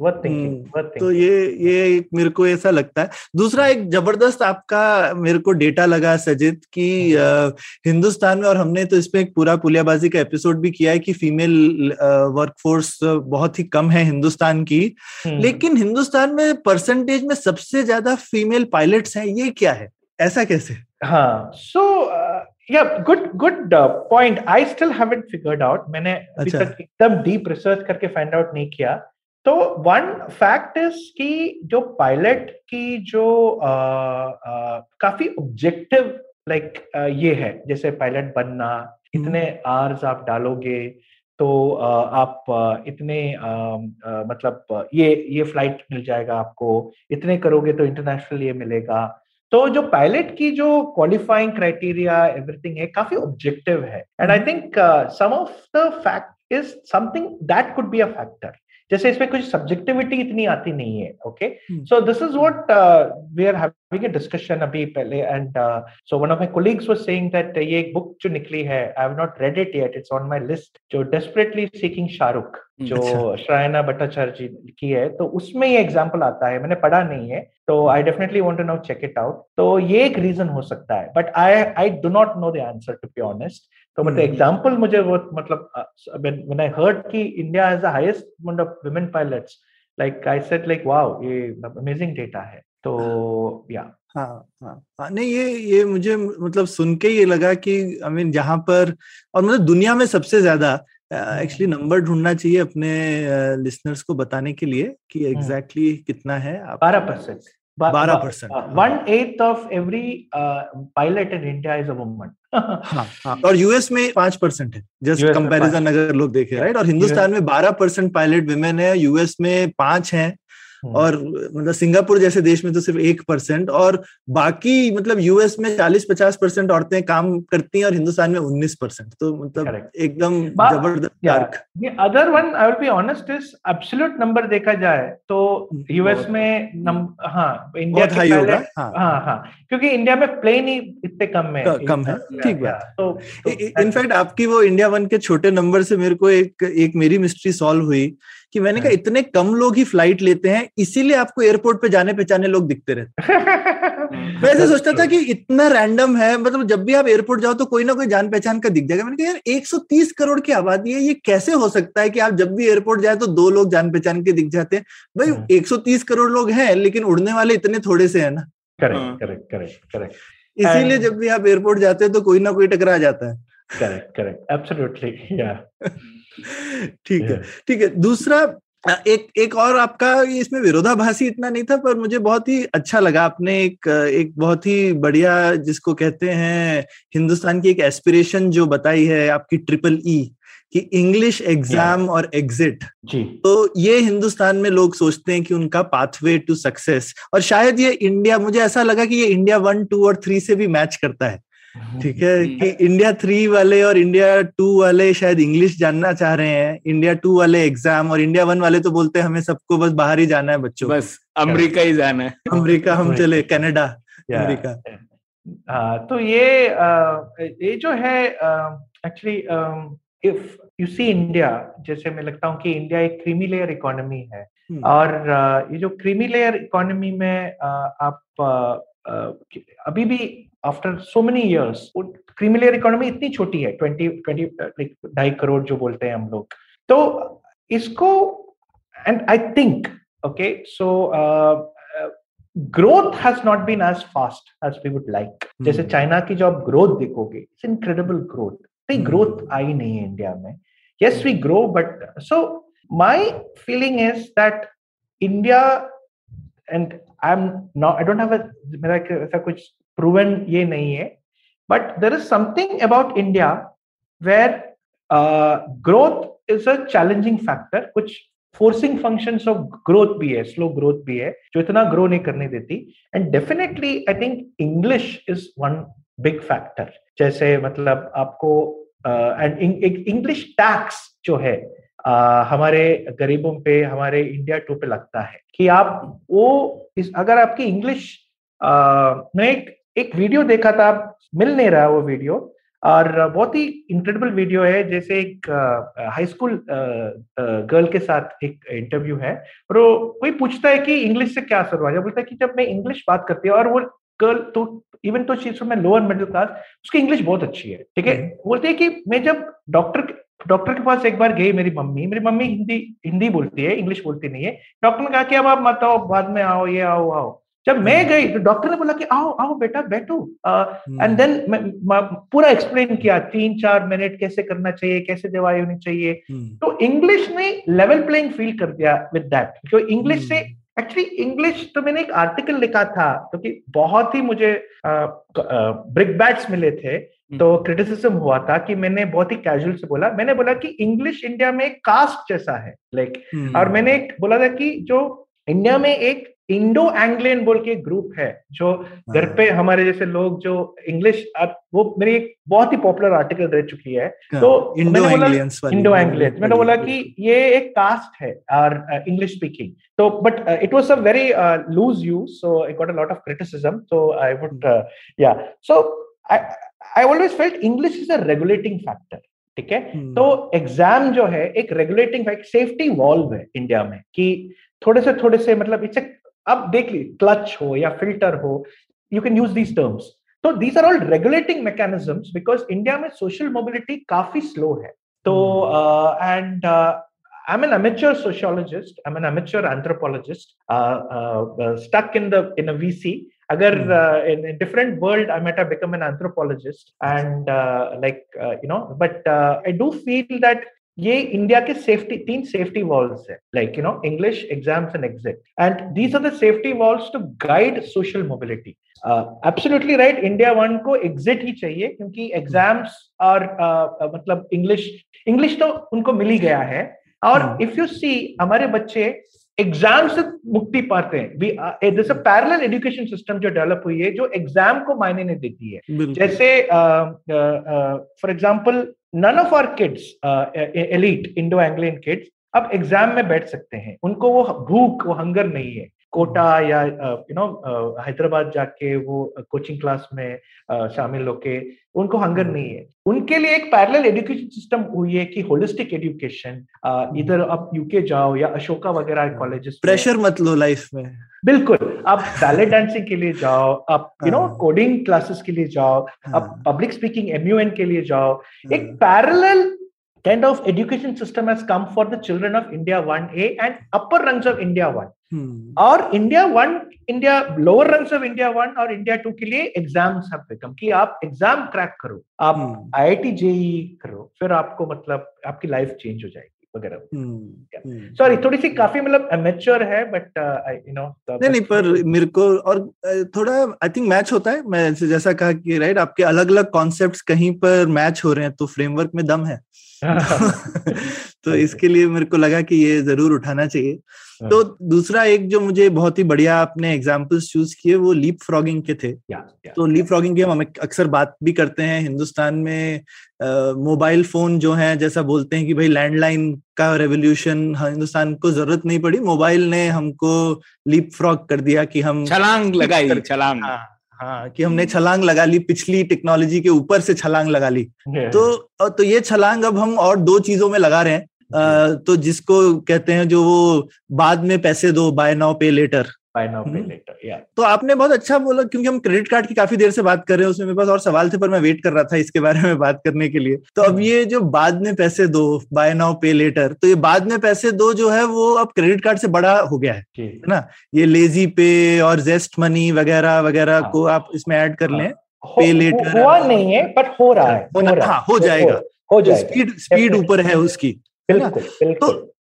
तो ये मेरे को ऐसा लगता है। दूसरा एक जबरदस्त आपका मेरे को डेटा लगा सजित कि हिंदुस्तान में, और हमने तो इसमें एक पूरा पुलियाबाजी का एपिसोड भी किया है कि फीमेल वर्कफोर्स बहुत ही कम है हिंदुस्तान की, लेकिन हिंदुस्तान में परसेंटेज में सबसे ज्यादा फीमेल पायलट्स हैं, ये क्या है, ऐसा कैसे? हाँ, सो Yeah, good point. I still haven't figured out. मैंने एकदम deep research करके find out नहीं किया। तो one fact is कि जो pilot की जो काफी objective like ये है, जैसे pilot बनना, इतने hours आप डालोगे तो आप इतने मतलब ये flight मिल जाएगा आपको, इतने करोगे तो international ये मिलेगा। तो जो पायलट की जो क्वालिफाइंग क्राइटेरिया एवरीथिंग है काफी ऑब्जेक्टिव है। And I think some of the fact is something that could be a factor, जैसे इसमें कुछ सब्जेक्टिविटी इतनी आती नहीं है। Okay, so this is what we are having a discussion अभी पहले। And so one of my colleagues was saying that ये एक बुक जो निकली है, I have not read it yet, it's on my list, जो डेस्परेटली सीकिंग शाहरुख, जो श्रायना भट्टाचार्य जी की है, तो उसमें ये एग्जाम्पल आता है, मैंने पढ़ा नहीं है, तो I definitely want to now check it out. तो ये एक रीजन हो सकता है, but I do not know the answer to be honest. तो मतलब एग्जाम्पल मुझे वो मतलब व्हेन आई हर्ड कि India has the highest number of women pilots, like I said like wow, ये अमेजिंग डेटा है। तो या हाँ नहीं ये मुझे मतलब सुन के ये लगा कि आई मीन जहाँ पर और मतलब दुनिया में सबसे ज्यादा एक्चुअली नंबर ढूंढना चाहिए अपने लिसनर्स को बताने के लिए कि एग्जैक्टली कितना है। 12% 1/8 of every pilot in India is a woman. और यूएस में 5% है, जस्ट कंपैरिजन अगर लोग देखें, राइट। और हिंदुस्तान में 12% पायलट विमेन है, यूएस में 5 है, और मतलब सिंगापुर जैसे देश में तो सिर्फ 1%, और बाकी मतलब यूएस में 40-50% औरतें काम करती हैं और हिंदुस्तान में 19%। तो मतलब एकदम जबरदस्त फर्क। ये other one I will be honest is absolute number देखा जाए तो यूएस में इंडिया बहुत हाई होगा। हाँ, क्योंकि इंडिया में प्लेन ही इतने कम है। ठीक बात। तो इनफैक्ट आपकी वो इंडिया वन के छोटे नंबर से मेरे को एक मेरी मिस्ट्री सॉल्व हुई कि मैंने कहा इतने कम लोग ही फ्लाइट लेते हैं, इसीलिए आपको एयरपोर्ट पे जाने पहचाने लोग दिखते रहते हैं। मैं ऐसे सोचता था कि इतना रैंडम है, मतलब जब भी आप एयरपोर्ट जाओ तो कोई ना कोई जान पहचान का दिख जाएगा। मैंने कहा यार 130 करोड़ की आबादी है, ये कैसे हो सकता है कि आप जब भी एयरपोर्ट जाए तो 2 लोग जान पहचान के दिख जाते हैं। भाई 130 करोड़ लोग हैं लेकिन उड़ने वाले इतने थोड़े से है ना। करेक्ट। इसीलिए जब भी आप एयरपोर्ट जाते हैं तो कोई ना कोई टकरा जाता है। करेक्ट एब्सोल्युटली या ठीक है। दूसरा एक और आपका इसमें विरोधाभासी इतना नहीं था पर मुझे बहुत ही अच्छा लगा। आपने एक बहुत ही बढ़िया जिसको कहते हैं हिंदुस्तान की एक एस्पिरेशन जो बताई है आपकी ट्रिपल E कि इंग्लिश एग्जाम और एग्जिट। तो ये हिंदुस्तान में लोग सोचते हैं कि उनका पाथवे टू सक्सेस, और शायद ये इंडिया मुझे ऐसा लगा कि ये इंडिया 1, 2 और 3 से भी मैच करता है। ठीक है कि इंडिया 3 वाले और इंडिया 2 वाले शायद इंग्लिश जानना चाह रहे हैं, इंडिया 2 वाले एग्जाम, और इंडिया 1 वाले तो बोलते हैं हमें सबको बस बाहर ही जाना है बच्चों, बस अमेरिका ही जाना है, अमेरिका हम चले, कनाडा, अमेरिका। हाँ, तो ये जो है actually if you see India, जैसे मैं लगता हूँ कि इंडिया एक क्रीमी लेयर इकोनॉमी है, और ये जो क्रीमी लेयर इकोनॉमी में आप अभी भी after so many years creamy layer economy इतनी छोटी है, 20 लाइक 2.5 करोड़ जो बोलते हैं हम लोग, तो इसको and I think okay so growth has not been as fast as we would like. जैसे चाइना की जो आप ग्रोथ देखोगे इट्स इनक्रेडिबल ग्रोथ, इतनी ग्रोथ आई नहीं है इंडिया में। Yes we grow but so my feeling is that India and I don't have मेरा ऐसा कुछ proven ये नहीं है, but there is something about India where growth is a challenging factor, कुछ forcing functions of growth भी है, slow growth भी है, जो इतना grow नहीं करने देती, and definitely I think English is one big factor। जैसे मतलब आपको and English tax जो है हमारे गरीबों पे, हमारे इंडिया 2 पे लगता है कि आप अगर आपकी इंग्लिश मैं एक वीडियो देखा था, आप मिल नहीं रहा वो वीडियो, और बहुत ही इनक्रेडिबल वीडियो है। जैसे एक हाई स्कूल गर्ल के साथ एक इंटरव्यू है और कोई पूछता है कि इंग्लिश से क्या असर हुआ, जब बोलता है कि जब मैं इंग्लिश बात करती हूँ, और वो गर्ल तो इवन तो चीज में लोअर मिडिल क्लास, उसकी इंग्लिश बहुत अच्छी है, ठीक है, बोलती है कि मैं जब डॉक्टर के पास एक बार गई, मेरी मम्मी हिंदी बोलती है, इंग्लिश बोलती नहीं है। डॉक्टर ने कहा कि अब आप मत आओ, बाद में आओ, ये आओ। जब मैं गई तो डॉक्टर ने बोला कि आओ बेटा बैठो, एंड देन पूरा एक्सप्लेन किया 3-4 मिनट कैसे करना चाहिए, कैसे दवाई होनी चाहिए। तो इंग्लिश ने लेवल प्लेइंग फील्ड कर दिया विद दैट। क्योंकि इंग्लिश से एक्चुअली इंग्लिश तो मैंने एक आर्टिकल लिखा था क्योंकि बहुत ही मुझे ब्रिकबैट्स मिले थे, तो क्रिटिसिज्म हुआ था कि मैंने बहुत ही कैजुअल से बोला, मैंने बोला कि इंग्लिश इंडिया में एक कास्ट जैसा है लाइक, और मैंने एक बोला था कि जो इंडिया में एक इंडो एंग्लियन बोल के ग्रुप है जो घर पे हमारे जैसे लोग जो इंग्लिश, वो मेरी एक बहुत ही पॉपुलर आर्टिकल रह चुकी है। तो इंडो एंग्लियंस मैंने बोला कि ये एक कास्ट है और इंग्लिश स्पीकिंग, तो but it was a very loose use, so I got a lot of criticism. So I would या so I always felt English is a regulating factor, ठीक है। तो एग्जाम जो है एक रेगुलेटिंग फैक्टर, सेफ्टी वॉल्व है India में कि थोड़े से मतलब इट्स अब देख ली क्लच हो या फिल्टर हो, you can use these terms. तो these are all regulating mechanisms because India में सोशल मोबिलिटी काफी स्लो है। तो and I'm an amateur sociologist. I'm an amateur anthropologist, stuck in a VC. In a different world, I might have become an anthropologist, and But I do feel that ये India के तीन safety walls है, like you know English, exams and exit, and these are the safety walls to guide social mobility. Absolutely right, India one को exit ही चाहिए क्योंकि exams और मतलब इंग्लिश तो उनको मिल ही गया है. और इफ यू सी हमारे बच्चे एग्जाम से मुक्ति पाते हैं. जैसे पैरेलल एजुकेशन सिस्टम जो डेवलप हुई है जो एग्जाम को मायने नहीं देती है, जैसे for example None of our kids, elite Indo-Anglian kids, अब एग्जाम में बैठ सकते हैं. उनको वो भूख, वो हंगर नहीं है. कोटा या हैदराबाद जाके वो कोचिंग क्लास में शामिल होके उनको हंगर नहीं है. उनके लिए एक पैरेलल एजुकेशन सिस्टम हुई है कि होलिस्टिक एजुकेशन, इधर आप यूके जाओ या अशोका वगैरह कॉलेजेस, प्रेशर मत लो लाइफ में, बिल्कुल आप बैले डांसिंग के लिए जाओ, आप यू नो कोडिंग क्लासेस के लिए जाओ, आप पब्लिक स्पीकिंग MUN के लिए जाओ. एक parallel kind of education system has come for the children of India 1A and upper rungs of India 1. Or India 1, India lower rungs of India 1 or India 2 के लिए exams have become कि आप exam crack करो, आप IIT JEE करो, फिर आपको मतलब आपकी life change हो जाएगी वगैरह. सॉरी, थोड़ी सी काफी मतलब अमेच्योर है, बट यू नो नहीं, पर मेरे को और थोड़ा आई थिंक मैच होता है. मैं जैसा कहा कि राइट, आपके अलग अलग कॉन्सेप्ट्स कहीं पर मैच हो रहे हैं, तो फ्रेमवर्क में दम है. तो इसके लिए मेरे को लगा कि ये जरूर उठाना चाहिए. तो दूसरा एक जो मुझे बहुत ही बढ़िया आपने एग्जांपल्स चूज किए वो लीप फ्रॉगिंग के थे. तो लीप फ्रॉगिंग की हम अक्सर बात भी करते हैं हिंदुस्तान में. मोबाइल फोन जो है, जैसा बोलते हैं कि भाई लैंडलाइन का रेवोल्यूशन, हिंदुस्तान को जरूरत नहीं पड़ी, मोबाइल ने हमको लीप फ्रॉग कर दिया कि हम छलांग लगाई. हाँ, कि हमने छलांग लगा ली, पिछली टेक्नोलॉजी के ऊपर से छलांग लगा ली. तो ये छलांग अब हम और दो चीजों में लगा रहे हैं. तो जिसको कहते हैं जो वो बाद में पैसे दो, बाय नाउ पे लेटर. तो आपने बहुत अच्छा बोला, क्योंकि हम क्रेडिट कार्ड की काफी देर से बात कर रहे हैं, उसमें मेरे पास और सवाल थे पर मैं वेट कर रहा था इसके बारे में बात करने के लिए. तो अब ये जो बाद में पैसे दो, बाय नाउ पे लेटर, तो ये बाद में पैसे दो जो है वो अब क्रेडिट कार्ड से बड़ा हो गया है ना. ये लेजी पे और जेस्ट मनी वगैरह वगैरह को आप इसमें ऐड कर लें. पे लेटर हुआ नहीं है पर हो रहा है. हाँ, हो जाएगा, स्पीड ऊपर है उसकी.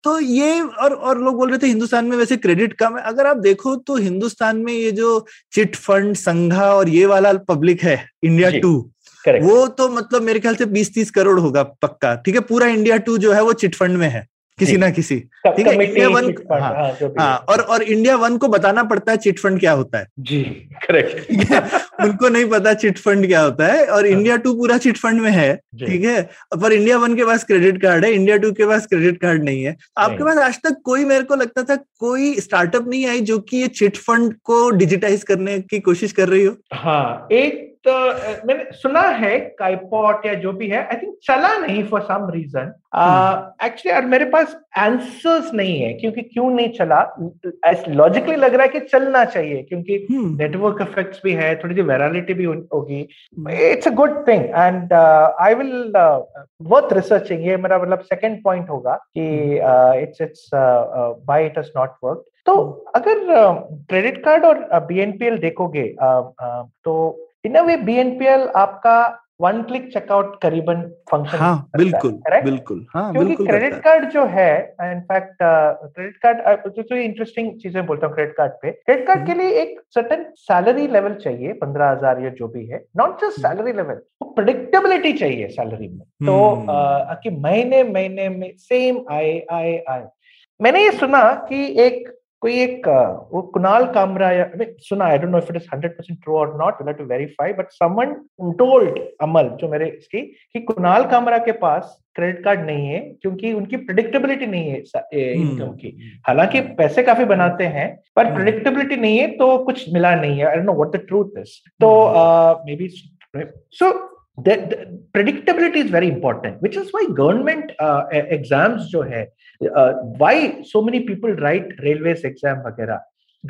तो ये और लोग बोल रहे थे हिंदुस्तान में वैसे क्रेडिट कम है. अगर आप देखो तो हिंदुस्तान में ये जो चिट फंड, संघा और ये वाला पब्लिक है इंडिया 2, वो तो मतलब मेरे ख्याल से 20-30 करोड़ होगा पक्का. ठीक है, पूरा इंडिया 2 जो है वो चिट फंड में है किसी ना किसी. ठीक है, इंडिया 1. हाँ, और इंडिया 1 को बताना पड़ता है चिट फंड क्या होता है. जी, करेक्ट. उनको नहीं पता चिट फंड क्या होता है. और इंडिया 2 पूरा चिट फंड में है. ठीक है, पर इंडिया 1 के पास क्रेडिट कार्ड है, इंडिया 2 के पास क्रेडिट कार्ड नहीं है. आपके पास आज तक कोई, मेरे को लगता था कोई स्टार्टअप नहीं आई जो कि ये चिट फंड को डिजिटाइज करने की कोशिश कर रही हो. हाँ, एक तो मैंने सुना है काइपॉट या जो भी है, आई थिंक चला नहीं फॉर सम रीजन एक्चुअली. और मेरे पास आंसर्स नहीं है क्योंकि क्यों नहीं चला. लॉजिकली लग रहा है कि चलना चाहिए क्योंकि नेटवर्क इफेक्ट्स भी है, थोड़ी सी वायरलिटी भी होगी. It's a good thing and I will worth researching. ये मेरा मतलब सेकेंड पॉइंट होगा कि it's why it has not work. तो अगर क्रेडिट कार्ड और BNPL देखोगे तो इन अ वे BNPL आपका वन क्लिक चेकआउट करीबन फंक्शन. हाँ, बिल्कुल बिल्कुल. हाँ, क्योंकि क्रेडिट कार्ड जो है, इनफैक्ट क्रेडिट कार्ड जो इंटरेस्टिंग चीजें बोलता हूँ क्रेडिट कार्ड पे. क्रेडिट कार्ड के लिए एक सर्टेन सैलरी लेवल चाहिए, 15,000 या जो भी है. Not just salary level, predictability चाहिए सैलरी में. तो कि महीने महीने में सेम आए. मैंने ये सुना कि कोई एक वो कुणाल कामरा सुना, I don't know if it is 100% true और not, will have to verify, but someone told Amal जो मेरे इसकी कि कुणाल कामरा के पास क्रेडिट कार्ड नहीं है क्योंकि उनकी प्रेडिक्टेबिलिटी नहीं है इनकम की. हालांकि पैसे काफी बनाते हैं पर प्रेडिक्टेबिलिटी नहीं है, तो कुछ मिला नहीं है. I don't know what the truth is. तो maybe so The predictability is very important, which is why government exams जो है, why so many people write railways exam वगैरह.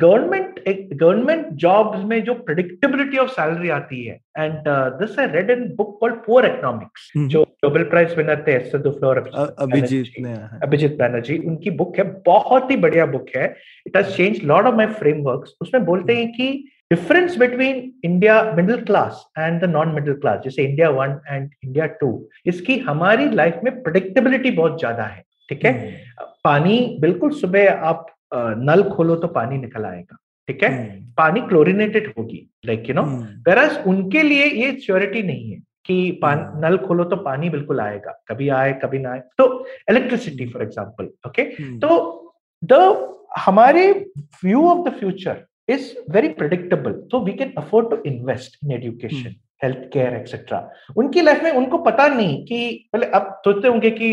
गवर्नमेंट जॉब्स में जो प्रेडिक्टेबिलिटी ऑफ सैलरी आती है, and this I read in book called poor economics, जो Nobel prize winner थे अभिजीत बैनर्जी, उनकी बुक है, बहुत ही बढ़िया बुक है. It has changed lot of my frameworks. उसमें बोलते हैं कि difference between India middle class and the non-middle class, जैसे India 1 and India 2, इसकी हमारी लाइफ में predictability बहुत ज्यादा है. ठीक है, पानी बिल्कुल सुबह आप नल खोलो तो पानी निकल आएगा. ठीक है, पानी क्लोरिनेटेड होगी, लाइक यू नो, whereas उनके लिए ये surety नहीं है कि नल खोलो तो पानी बिल्कुल आएगा, कभी आए कभी ना आए. तो electricity for example, okay, तो हमारे view of the future is very predictable, so we can afford to invest in education, healthcare, etc. उनकी लाइफ में उनको पता नहीं कि पहले आप सोचते होंगे कि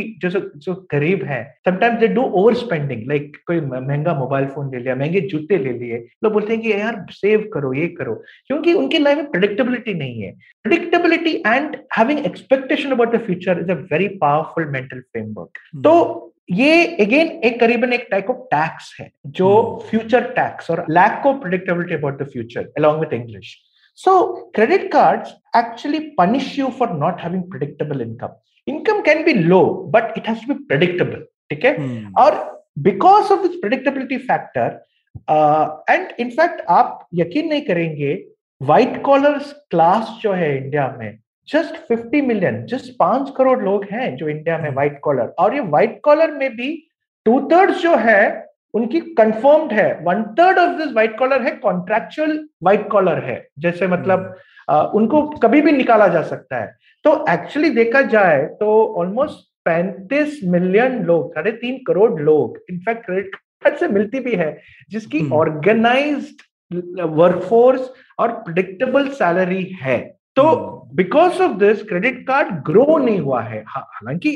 जो गरीब हैं, sometimes they do overspending, like कोई महंगा मोबाइल फोन ले लिया, महंगे जूते ले लिए, लोग बोलते हैं कि यार सेव करो, ये करो, क्योंकि उनकी लाइफ में predictability नहीं है. Predictability and having expectation about the future is a very powerful mental framework. तो ये अगेन एक करीबन एक टाइप ऑफ टैक्स है, जो फ्यूचर टैक्स और lack of predictability about the future along with English. So credit cards actually punish you for not having predictable income. Income can be low but it has to be predictable. ठीक है, और because of this predictability factor, and in fact आप यकीन नहीं करेंगे, white callers class जो है India में जस्ट 50 मिलियन, जस्ट 5 करोड़ लोग हैं जो इंडिया में व्हाइट कॉलर, और ये व्हाइट कॉलर में भी 2/3 जो है उनकी कंफर्म्ड है, 1/3 ऑफ दिस व्हाइट कॉलर है कॉन्ट्रैक्चुअल व्हाइट कॉलर है, जैसे मतलब उनको कभी भी निकाला जा सकता है. तो एक्चुअली देखा जाए तो ऑलमोस्ट 35 मिलियन लोग, 3.5 करोड़ लोग इनफैक्ट क्रेडिट कार्ड से मिलती भी है, जिसकी ऑर्गेनाइज्ड वर्कफोर्स और प्रेडिक्टेबल सैलरी है. तो because of this credit card grow नहीं हुआ है, हालांकि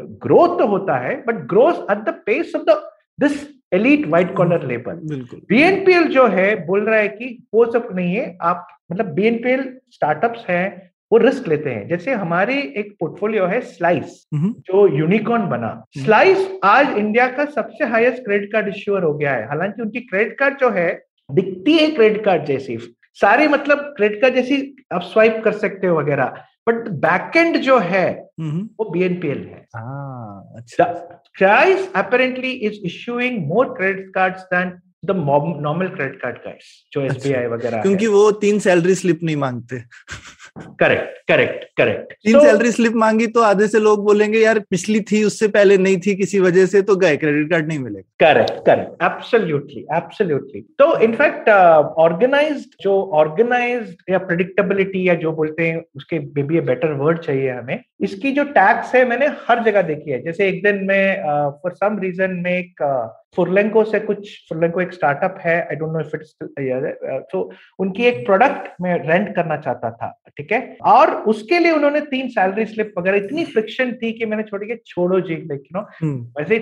ग्रोथ तो होता है but growth at the pace of the this elite white collar labour. BNPL जो है बोल रहा है कि वो सब नहीं है, आप मतलब बीएनपीएल स्टार्टअप्स हैं, वो रिस्क लेते हैं. जैसे हमारे एक पोर्टफोलियो है स्लाइस, जो यूनिकॉर्न बना. स्लाइस आज इंडिया का सबसे हाईएस्ट क्रेडिट कार्ड इश्यूअर हो गया है, हालांकि उनकी क्रेडिट कार्ड जो है दिखती है क्रेडिट कार्ड जैसी, सारे मतलब क्रेडिट कार्ड जैसी आप स्वाइप कर सकते हो वगैरह, बट बैकएंड जो है वो बीएनपीएल है. Slice apparently is issuing more credit cards than the normal credit card guys, जो SBI वगैरह, क्योंकि वो 3 सैलरी स्लिप नहीं मांगते. करेक्ट. 3 सैलरी स्लिप मांगी तो आधे से लोग बोलेंगे यार पिछली थी, उससे पहले नहीं थी किसी वजह से, तो गए, क्रेडिट कार्ड नहीं मिलेगा. करेक्ट. एब्सोल्युटली. तो इनफैक्ट ऑर्गेनाइज्ड या प्रेडिक्टेबिलिटी या जो बोलते हैं उसके बेबी ए बेटर वर्ड चाहिए हमें, इसकी जो टैक्स है मैंने हर जगह देखी है. जैसे एक दिन में फॉर सम रीजन में एक फुरलेंको एक स्टार्टअप है, I don't know if it's, तो उनकी एक प्रोडक्ट मैं रेंट करना चाहता था. ठीक है, और उसके लिए उन्होंने 3 सैलरी स्लिप वगैरह, इतनी फ्रिक्शन थी कि मैंने छोड़ के छोड़ो जी, लाइक यू नो, वैसे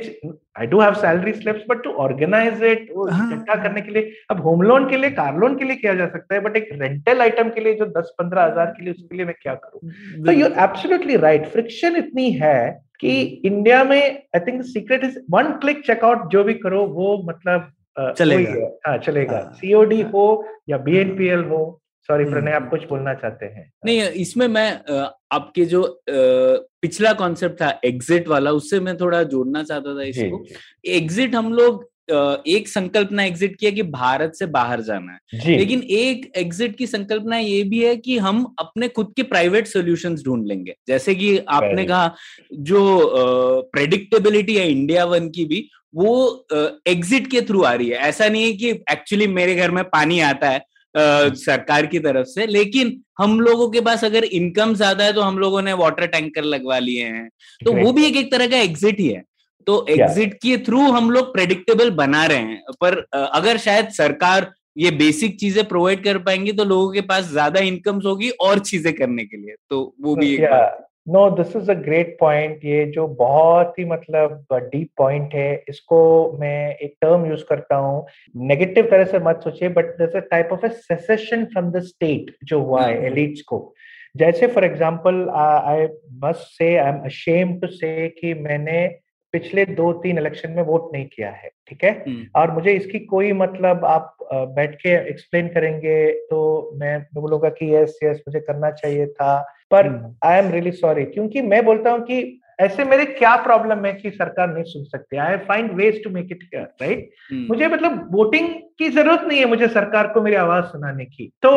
I do have salary slips but to organise it, वो इकट्ठा करने के लिए, अब होम लोन के लिए, कार लोन के लिए किया जा सकता है, बट एक रेंटल आइटम के लिए जो 10-15 हजार के लिए, उसके लिए मैं क्या करूं. तो यू एब्सोल्युटली राइट, फ्रिक्शन इतनी है कि इंडिया में I think secret is 1 click checkout, जो भी करो वो मतलब चलेगा. सीओडी हो या बीएनपीएल हो. सॉरी प्रणय, आप कुछ बोलना चाहते हैं? नहीं, इसमें मैं आपके जो पिछला कॉन्सेप्ट था एग्जिट वाला, उससे मैं थोड़ा जोड़ना चाहता था इसको. एग्जिट हम लोग एक संकल्पना एग्जिट किया कि भारत से बाहर जाना है, लेकिन एक एग्जिट की संकल्पना ये भी है कि हम अपने खुद के प्राइवेट सॉल्यूशंस ढूंढ लेंगे. जैसे कि आपने कहा जो प्रेडिक्टेबिलिटी है इंडिया वन की भी, वो एग्जिट के थ्रू आ रही है. ऐसा नहीं है कि एक्चुअली मेरे घर में पानी आता है सरकार की तरफ से, लेकिन हम लोगों के पास अगर इनकम ज्यादा है तो हम लोगों ने वाटर टैंकर लगवा लिए हैं, तो वो भी एक तरह का एग्जिट ही है. तो एग्जिट के थ्रू हम लोग प्रेडिक्टेबल बना रहे हैं, पर अगर शायद सरकार ये बेसिक चीजें प्रोवाइड कर पाएंगी तो लोगों के पास ज्यादा इनकम्स होगी और चीजें करने के लिए, तो वो भी एक बात. No, this is a great point. ये जो बहुत ही मतलब डीप पॉइंट है, इसको मैं एक टर्म यूज करता हूँ, नेगेटिव तरह से मत सोचिए, but this a type of a secession from the state जो हुआ है एलिट्स को. जैसे for example I must say, I M ashamed to से कि मैंने पिछले 2-3 इलेक्शन में वोट नहीं किया है, ठीक है। और मुझे इसकी कोई मतलब आप बैठ के एक्सप्लेन करेंगे तो मैं बोलूंगा कि यस यस मुझे करना चाहिए था, पर आई एम रियली सॉरी, क्योंकि मैं बोलता हूँ कि ऐसे मेरे क्या प्रॉब्लम है कि सरकार नहीं सुन सकती। I find ways to make it clear, right. मुझे मतलब वोटिंग की जरूरत नहीं है मुझे सरकार को मेरी आवाज सुनाने की। तो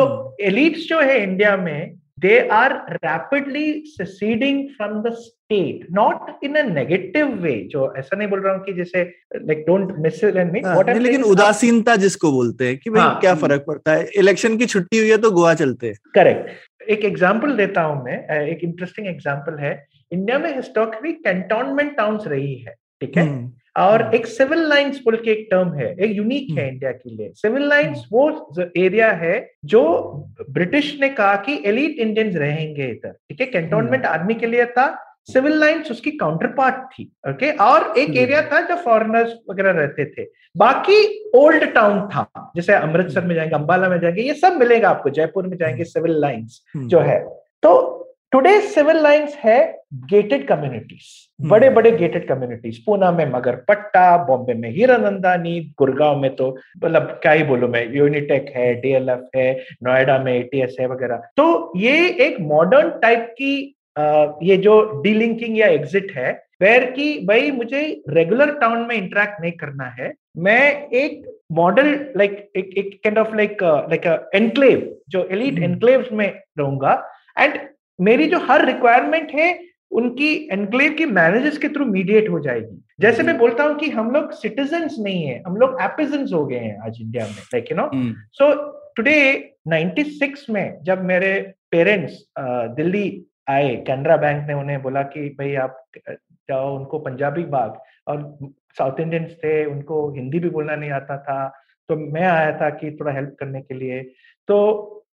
एलिट्स जो है इंडिया में, they are rapidly seceding from the state, not in a negative way, जो ऐसा नहीं बोल रहा हूँ कि जैसे like don't miss it and me what, लेकिन उदासीनता जिसको बोलते हैं कि भाई क्या फर्क पड़ता है, इलेक्शन की छुट्टी हुई है तो गोवा चलते हैं, करेक्ट। एक एग्जाम्पल देता हूँ मैं, एक इंटरेस्टिंग एग्जाम्पल है, इंडिया में हिस्टोरिकली कैंटोनमेंट टाउन्स रही है, ठीक है। और एक सिविल लाइंस बोल के एक टर्म है, एक यूनिक है इंडिया के लिए। सिविल लाइंस वो एरिया है जो ब्रिटिश ने कहा कि एलिट इंडियंस रहेंगे इधर, ठीक है। कैंटोनमेंट आर्मी के लिए था, सिविल लाइंस उसकी काउंटर पार्ट थी, ओके। और एक एरिया था जो फॉरेनर्स वगैरह रहते थे, बाकी ओल्ड टाउन था। जैसे अमृतसर में जाएंगे, अंबाला में जाएंगे, ये सब मिलेगा आपको, जयपुर में जाएंगे, सिविल लाइंस जो है। तो टुडे सिविल लाइंस है गेटेड कम्युनिटीज, बड़े बड़े गेटेड कम्युनिटीज, पुणे में मगरपट्टा, बॉम्बे में हीरानंदानी, गुड़गांव में तो मतलब क्या ही बोलूं मैं, यूनिटेक है, डीएलएफ है, नोएडा में एटीएस है वगैरह। तो ये एक मॉडर्न टाइप की ये जो डीलिंकिंग या एग्जिट है, वेर की भाई मुझे रेगुलर टाउन में इंटरेक्ट नहीं करना है, मैं एक मॉडल लाइक एक काइंड ऑफ लाइक एनक्लेव, जो एलिट एनक्लेव में रहूंगा, एंड मेरी जो हर रिक्वायरमेंट है उनकी एनक्लेव के मैनेजर्स के थ्रू मीडिएट हो जाएगी। जैसे मैं बोलता हूँ कि हम लोग सिटीजन्स नहीं है, हम लोग एपिजेंट्स हो गए हैं आज इंडिया में, like you know. So today 96 में जब मेरे पेरेंट्स दिल्ली आए, कैनरा बैंक ने उन्हें बोला कि भाई आप जाओ, उनको पंजाबी बाग, और साउथ इंडियंस थे, उनको हिंदी भी बोलना नहीं आता था, तो मैं आया था कि थोड़ा हेल्प करने के लिए। तो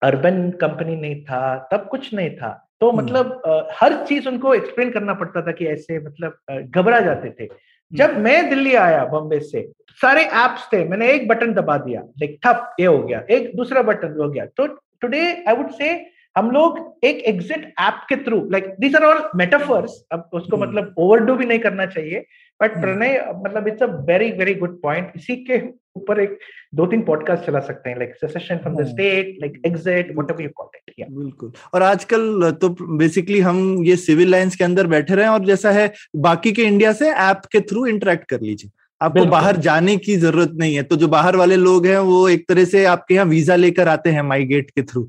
अर्बन कंपनी नहीं था, तब कुछ नहीं था, तो मतलब हर चीज उनको एक्सप्लेन करना पड़ता था कि ऐसे, मतलब घबरा जाते थे। जब मैं दिल्ली आया बॉम्बे से, सारे एप्स थे, मैंने एक बटन दबा दिया, लाइक ठप, ये हो गया, एक दूसरा बटन हो गया। तो टुडे आई वुड से हम लोग एक एग्जिट ऐप के through, like these are all metaphors, अब उसको मतलब ओवरडू भी नहीं करना चाहिए, बट प्रणय मतलब it's a very very good point. इसी के ऊपर एक 2-3 पॉडकास्ट चला सकते हैं, like secession from the state, like exit, whatever you call it. बिल्कुल। और आजकल तो बेसिकली हम ये सिविल लाइंस के अंदर बैठे रहे हैं, और जैसा है बाकी के इंडिया से ऐप के थ्रू इंटरेक्ट कर लीजिए, आपको बाहर जाने की जरूरत नहीं है। तो जो बाहर वाले लोग हैं वो एक तरह से आपके यहाँ वीजा लेकर आते हैं माइग्रेट के थ्रू,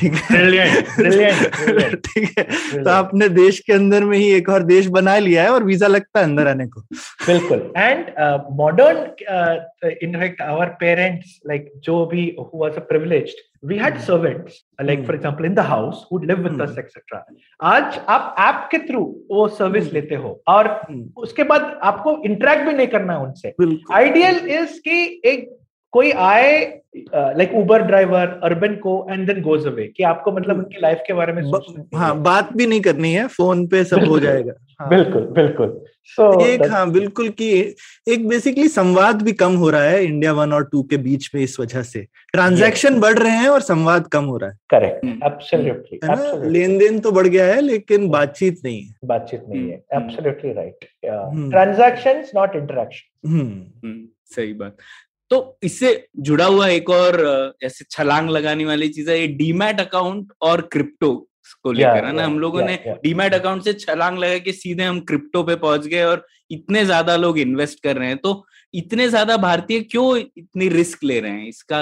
ठीक है, ब्रिलियंट, ठीक है। तो आपने देश के अंदर में ही एक और देश बना लिया है और वीजा लगता है अंदर आने को, बिल्कुल। And modern in fact our parents, like जो भी who was privileged, we had servants, like for example in the house who live with us etc. आज आप ऐप के थ्रू वो सर्विस लेते हो, और उसके बाद आपको इंटरेक्ट भी नहीं करना है उनसे। आइडियल इज कि एक कोई आए, लाइक उबर ड्राइवर अर्बन को, एंड देन गोज अवे, कि आपको मतलब उनकी लाइफ के बारे में बात भी नहीं करनी है, फोन पे सब हो जाएगा। बिल्कुल बिल्कुल। एक बिल्कुल कि एक बेसिकली संवाद भी कम हो रहा है इंडिया 1 और 2 के बीच में, इस वजह से ट्रांजैक्शन बढ़ रहे हैं और संवाद कम हो रहा है, करेक्ट, एब्सोल्युटली। लेन देन तो बढ़ गया है लेकिन बातचीत नहीं है, बातचीत नहीं है, absolutely right. Transactions not interaction, सही बात। तो इससे जुड़ा हुआ एक और ऐसे छलांग लगाने वाली चीज है, ये डीमैट अकाउंट और क्रिप्टो को लेकर, है ना। हम लोगों ने डीमैट अकाउंट से छलांग लगा के सीधे हम क्रिप्टो पे पहुंच गए, और इतने ज्यादा लोग इन्वेस्ट कर रहे हैं, तो इतने ज्यादा भारतीय क्यों इतनी रिस्क ले रहे हैं, इसका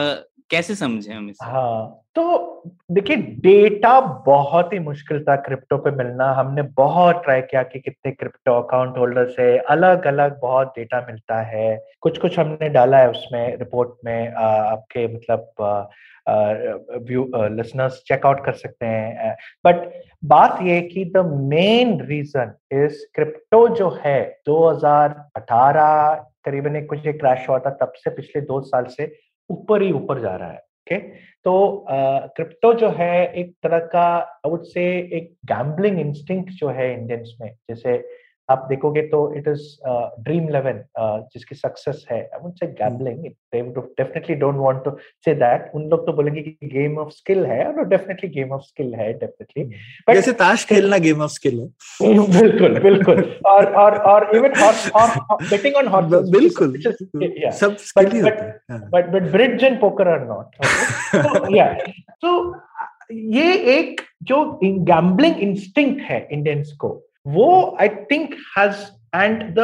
कैसे समझे हम इसे? हाँ, तो देखिए डेटा बहुत ही मुश्किल था क्रिप्टो पे मिलना। हमने बहुत ट्राई किया कि कितने क्रिप्टो अकाउंट होल्डर्स है, अलग अलग बहुत डेटा मिलता है, कुछ कुछ हमने डाला है उसमें रिपोर्ट में, आपके मतलब लिसनर्स चेकआउट कर सकते हैं। बट बात ये कि the main reason is crypto जो है 2018 करीबन कुछ एक क्रैश हुआ था, तब से पिछले 2 साल से ऊपर ही ऊपर जा रहा है, okay? तो क्रिप्टो जो है एक तरह का आई वुड से एक गैम्बलिंग इंस्टिंक्ट जो है इंडियंस में, जैसे आप देखोगे तो इट इज ड्रीम 11 जिसकी सक्सेस है, I would say gambling, they definitely don't want to say that, उन लोग तो बोलेंगे कि गेम ऑफ स्किल है, और डेफिनेटली गेम ऑफ स्किल है, डेफिनेटली बट जैसे ताश खेलना गेम ऑफ स्किल है, बिल्कुल बिल्कुल, और even horse betting on horse, बिल्कुल सब स्किल ही होता है, but bridge and poker are not, या सो ये एक जो गैम्बलिंग इंस्टिंक्ट है इंडियंस को, वो I think has and the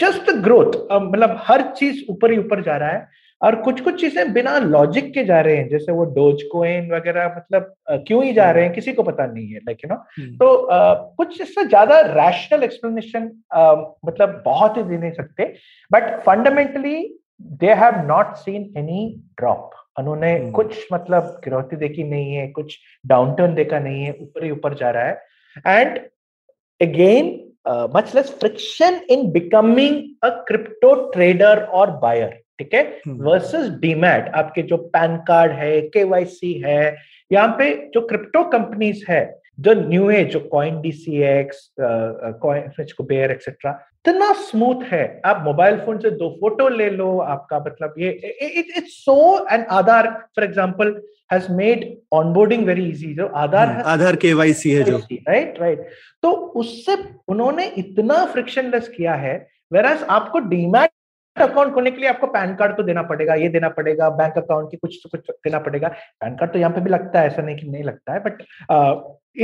just the growth, मतलब हर चीज ऊपर ही ऊपर जा रहा है, और कुछ कुछ चीजें बिना लॉजिक के जा रहे हैं, जैसे वो डोज कोइन वगैरह, मतलब क्यों ही जा रहे हैं किसी को पता नहीं है, लाइक यू नो, तो कुछ इससे ज्यादा रैशनल एक्सप्लेनेशन मतलब बहुत ही दे नहीं सकते, but fundamentally they have not seen any drop, उन्होंने कुछ मतलब गिरावट देखी नहीं है, कुछ डाउनटर्न देखा नहीं है, ऊपर ही ऊपर जा रहा है, and again much less friction in becoming a crypto trader or buyer, ठीक है, versus डीमैट, आपके जो पैन कार्ड है, केवाईसी है, यहाँ पे जो क्रिप्टो कंपनीज है, जो न्यू एज, जो coin DCX, coin Kuber etcetera, इतना स्मूथ है, आप मोबाइल फोन से दो फोटो ले लो, आपका मतलब ये it's so, and Aadhaar for example has made onboarding very easy, जो आधार KYC है जो, राइट राइट, तो उससे उन्होंने इतना फ्रिक्शनलेस किया है, whereas आपको डीमैट अकाउंट खोलने के लिए आपको पैन कार्ड तो देना पड़ेगा, ये देना पड़ेगा, बैंक अकाउंट की कुछ देना पड़ेगा, पैन कार्ड तो यहाँ पे भी लगता है, ऐसा नहीं कि नहीं लगता है, but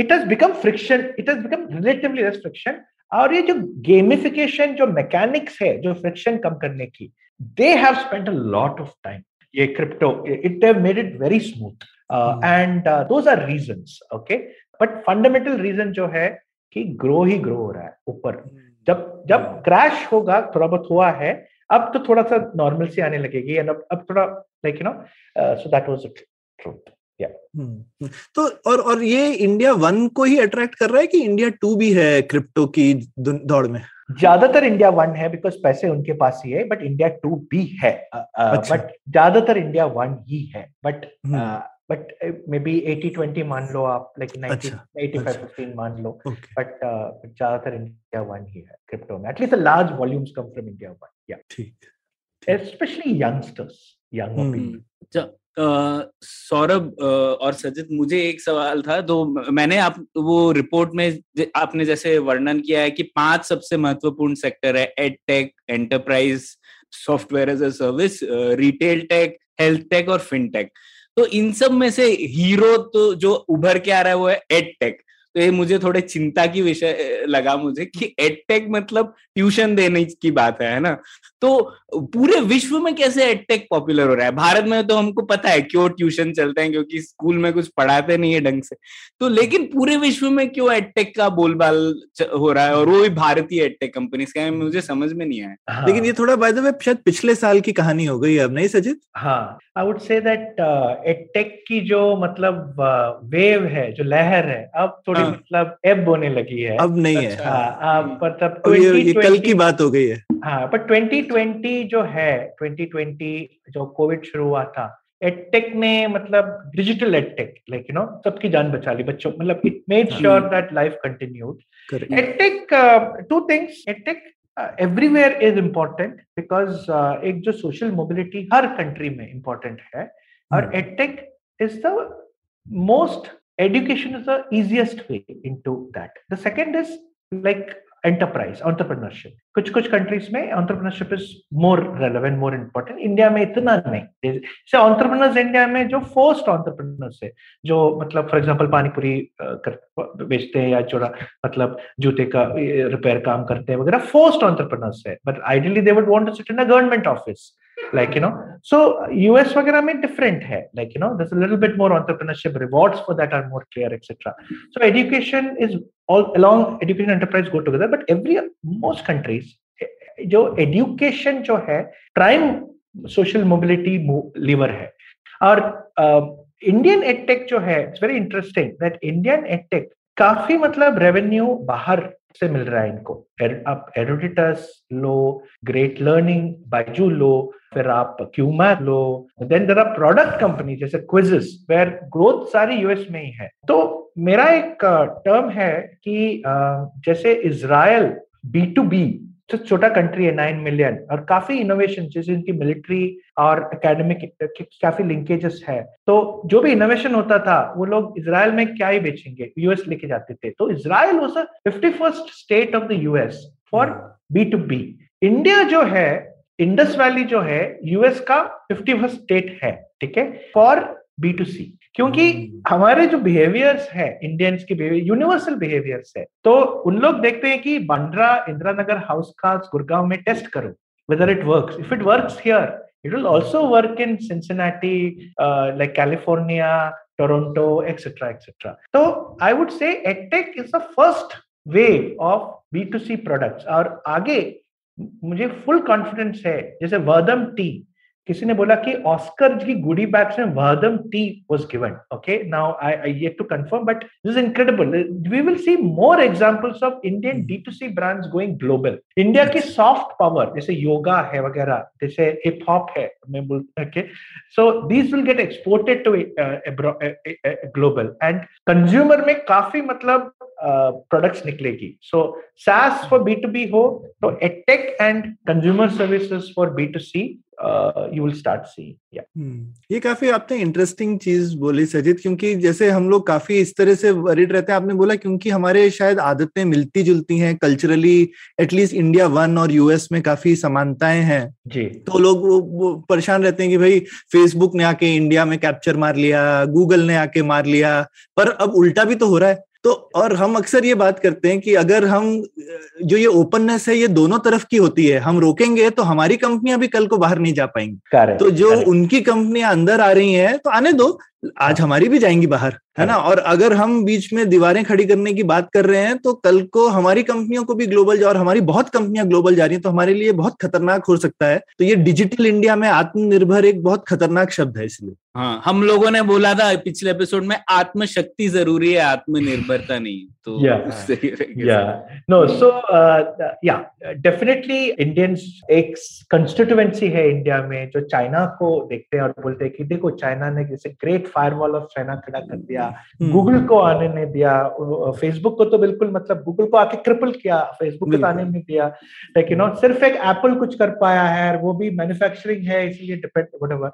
it has become friction, it has become relatively less friction, और ये जो गेमिफिकेशन जो मैकेनिक्स है, जो फ्रिक्शन कम करने की, they have spent a lot of time, ये crypto, it have made it very smooth, and those are reasons, okay, but fundamental reason जो है कि ग्रो ही ग्रो हो रहा है ऊपर, जब क्रैश होगा, थोड़ा बहुत हुआ है, अब तो थोड़ा सा नॉर्मल सी आने लगेगी, एंड अब थोड़ा like you know, so that was the truth, या तो, और ये इंडिया 1 को ही अट्रैक्ट कर रहा है कि इंडिया 2 भी है क्रिप्टो की दौड़ में? ज्यादातर इंडिया 1 है, बिकॉज पैसे उनके पास ही है, बट इंडिया 2 भी है, बट ज्यादातर इंडिया 1 ही है, बट मे बी 80-20 मान लो आप, लाइक 90-85-15 मान लो, बट ज्यादातर इंडिया 1 ही है क्रिप्टो में, at least large volumes come from India 1, या ठीक, especially youngsters, young people. Saurabh और सजित, मुझे एक सवाल था, तो मैंने आप वो रिपोर्ट में आपने जैसे वर्णन किया है कि 5 सबसे महत्वपूर्ण सेक्टर है, edtech, enterprise software as a service, retail tech, health tech और फिनटेक, तो इन सब में से हीरो तो जो उभर के आ रहा है वो है एडटेक, तो ये मुझे थोड़े चिंता की विषय लगा मुझे कि एडटेक मतलब ट्यूशन देने की बात है ना, तो पूरे विश्व में कैसे एडटेक पॉपुलर हो रहा है? भारत में तो हमको पता है क्यों ट्यूशन चलते हैं, क्योंकि स्कूल में कुछ पढ़ाते नहीं है ढंग से, तो लेकिन पूरे विश्व में क्यों एडटेक का बोलबाल हो रहा है, और वो भी भारतीय एडटेक कंपनीज का, मुझे समझ में नहीं आया। हाँ। लेकिन ये थोड़ा बाय द वे शायद पिछले साल की कहानी हो गई अब, नहीं सजित? हाँ, I would say that edtech की जो मतलब वेव है, जो लहर है, अब थोड़ी मतलब एब होने लगी है, अब नहीं है। हाँ, पर तब कल की बात हो गई है। हाँ, पर 2020 जो है, 2020 जो कोविड शुरू हुआ था, एडटेक ने मतलब digital edtech like you know सबकी जान बचा ली, बच्चों, मतलब it made sure that life continued. Edtech, two things, edtech everywhere is important, because एक जो सोशल मोबिलिटी हर कंट्री में इम्पोर्टेंट है, और edtech is the most, education is the easiest way into that. The second is like enterprise, entrepreneurship. कुछ countries में entrepreneurship is more relevant, more important. India में इतना नहीं। So entrepreneurs India में जो forced entrepreneurs है, जो मतलब for example पानीपुरी बेचते हैं, या छोड़ा मतलब जूते का रिपेयर काम करते हैं वगैरह, forced entrepreneurs है। But ideally they would want to sit in a government office, like you know. So US वगैरह में different है, like you know, there's a little bit more entrepreneurship, rewards for that are more clear, etc. So education is all along, education and enterprise go together, but every most countries जो education जो है prime social mobility lever है, और Indian edtech जो है, it's very interesting that Indian edtech काफी मतलब revenue बाहर से मिल रहा है इनको। आप एडोडिटस लो, ग्रेट लर्निंग, बायजू लो, फिर आप क्यूमा लो, then there are product company जैसे क्विज़स वेयर ग्रोथ सारी यूएस में ही है। तो मेरा एक टर्म है कि जैसे इजराइल B2B छोटा कंट्री है 9 मिलियन और काफी इनोवेशन जैसे इनकी मिलिट्री और एकेडमिक काफी लिंकेजेस है, तो जो भी इनोवेशन होता था वो लोग इजराइल में क्या ही बेचेंगे, यूएस लेके जाते थे। तो Israel was the 51st state of the US for B2B। India जो है, इंडस वैली जो है यूएस का 51st स्टेट है, ठीक है, फॉर B2C, क्योंकि हमारे जो बिहेवियर्स है इंडियंस के बिहेवियर यूनिवर्सल बिहेवियर्स है। तो उन लोग देखते हैं कि बांद्रा, इंदिरा नगर, हाउस खास, गुड़गांव में टेस्ट करो whether it works. If it works here it will also work in Cincinnati, like California, Toronto, etcetera etcetera. तो I would say edtech is the first wave of B2C products. और आगे मुझे full confidence है, जैसे वर्धम T, किसी ने बोला कि ऑस्कर की गुडी बैग्स में Vahdam tea was given. Okay, now I yet to confirm, but this is incredible. We will see more examples of Indian D2C brands going global. India की सॉफ्ट पावर जैसे योगा है वगैरह, जैसे हिप हॉप है, मैं बोलता हूं, so these will get exported to global and consumer में काफी मतलब प्रोडक्ट्स निकलेगी। सो SaaS फॉर B2B हो तो edtech and consumer services for B2C you will start seeing, yeah. ये काफी आपने इंटरेस्टिंग चीज बोली सजित, क्योंकि जैसे हम लोग काफी इस तरह से वरीड रहते हैं, आपने बोला, क्योंकि हमारे शायद आदतें मिलती जुलती हैं कल्चरली, एटलीस्ट इंडिया वन और यूएस में काफी समानताएं हैं जी, तो लोग वो परेशान रहते हैं कि भाई फेसबुक ने आके इंडिया में कैप्चर मार लिया, गूगल ने आके मार लिया, पर अब उल्टा भी तो हो रहा है। तो और हम अक्सर ये बात करते हैं कि अगर हम जो ये ओपननेस है ये दोनों तरफ की होती है, हम रोकेंगे तो हमारी कंपनियां भी कल को बाहर नहीं जा पाएंगी, तो जो उनकी कंपनियां अंदर आ रही हैं तो आने दो, आज हमारी भी जाएंगी बाहर, है ना। और अगर हम बीच में दीवारें खड़ी करने की बात कर रहे हैं तो कल को हमारी कंपनियों को भी ग्लोबल, और हमारी बहुत कंपनियां ग्लोबल जा रही हैं, तो हमारे लिए बहुत खतरनाक हो सकता है। तो ये डिजिटल इंडिया में आत्मनिर्भर एक बहुत खतरनाक शब्द है, इसलिए हाँ, हम लोगों ने बोला था पिछले एपिसोड में आत्मशक्ति जरूरी है, आत्मनिर्भरता नहीं। तो नो, सो या डेफिनेटली इंडियंस एक कंस्टिट्यूएंसी है इंडिया में जो चाइना को देखते हैं और बोलते हैं कि देखो चाइना ने जैसे ग्रेट फायरवॉल ऑफ चाइना खड़ा कर दिया, गूगल को आने नहीं दिया, फेसबुक को तो बिल्कुल मतलब गूगल को आके क्रिपल किया, फेसबुक को आने नहीं दिया, लेकिन और सिर्फ एक एप्पल कुछ कर पाया है, वो भी मैन्युफैक्चरिंग है इसलिए depend whatever.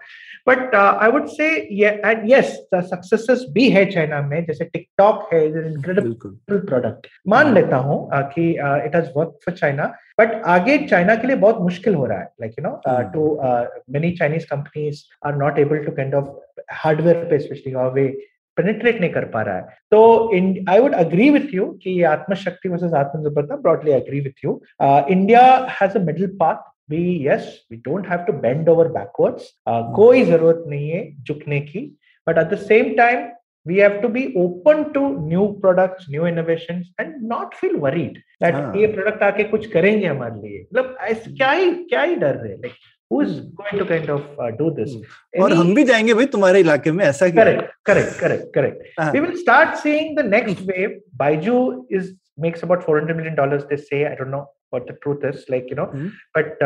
But I would say and yes the successes भी है चाइना में, जैसे टिकटॉक है, इज एन इनक्रेडिबल प्रोडक्ट, मान लेता हूं कि it has work for China, but आगे चाइना के लिए बहुत मुश्किल हो रहा है, like you know too many Chinese companies are not able to kind of hardware पे स्पेशली वे पेनिट्रेट नहीं कर पा रहा है। तो I would agree with you कि आत्मशक्ति वर्सेस आत्मनिर्भरता, broadly agree with you. India has a middle path, we don't have to bend over backwards, कोई जरूरत नहीं है झुकने की, but at the same time we have to be open to new products, new innovations and not feel worried that ये product आके कुछ करेंगे हमारे लिए, मतलब क्या ही डर रहे, like who is going to kind of do this, और हम भी जाएंगे भाई तुम्हारे इलाके में, ऐसा correct we will start seeing the next wave। Baidu makes about $400 million they say, I don't know what the truth is, like you know but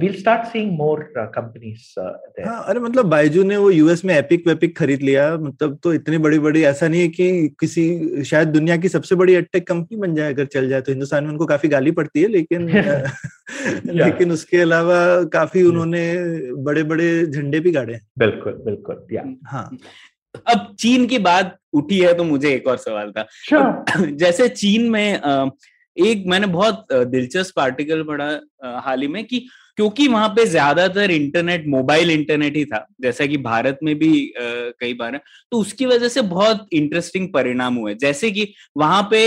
we'll start seeing more companies there। हाँ, अरे मतलब बायजू ने वो US में epic खरीद लिया, मतलब तो इतनी बड़ी बड़ी, ऐसा नहीं है कि किसी, शायद दुनिया की सबसे बड़ी एडटेक कंपनी बन जाए अगर चल जाए तो। हिंदुस्तान में उनको काफी गाली पड़ती है लेकिन लेकिन उसके अलावा काफी उन्होंने बड़े बड़े झंडे भी गाड़े। बिल्कुल या हाँ। अब चीन की बात उठी है तो मुझे एक और सवाल था। sure. जैसे चीन में एक मैंने बहुत दिलचस्प आर्टिकल पढ़ा हाल ही में कि क्योंकि वहां पे ज्यादातर इंटरनेट, मोबाइल इंटरनेट ही था, जैसा कि भारत में भी कई बार है, तो उसकी वजह से बहुत इंटरेस्टिंग परिणाम हुए, जैसे कि वहां पे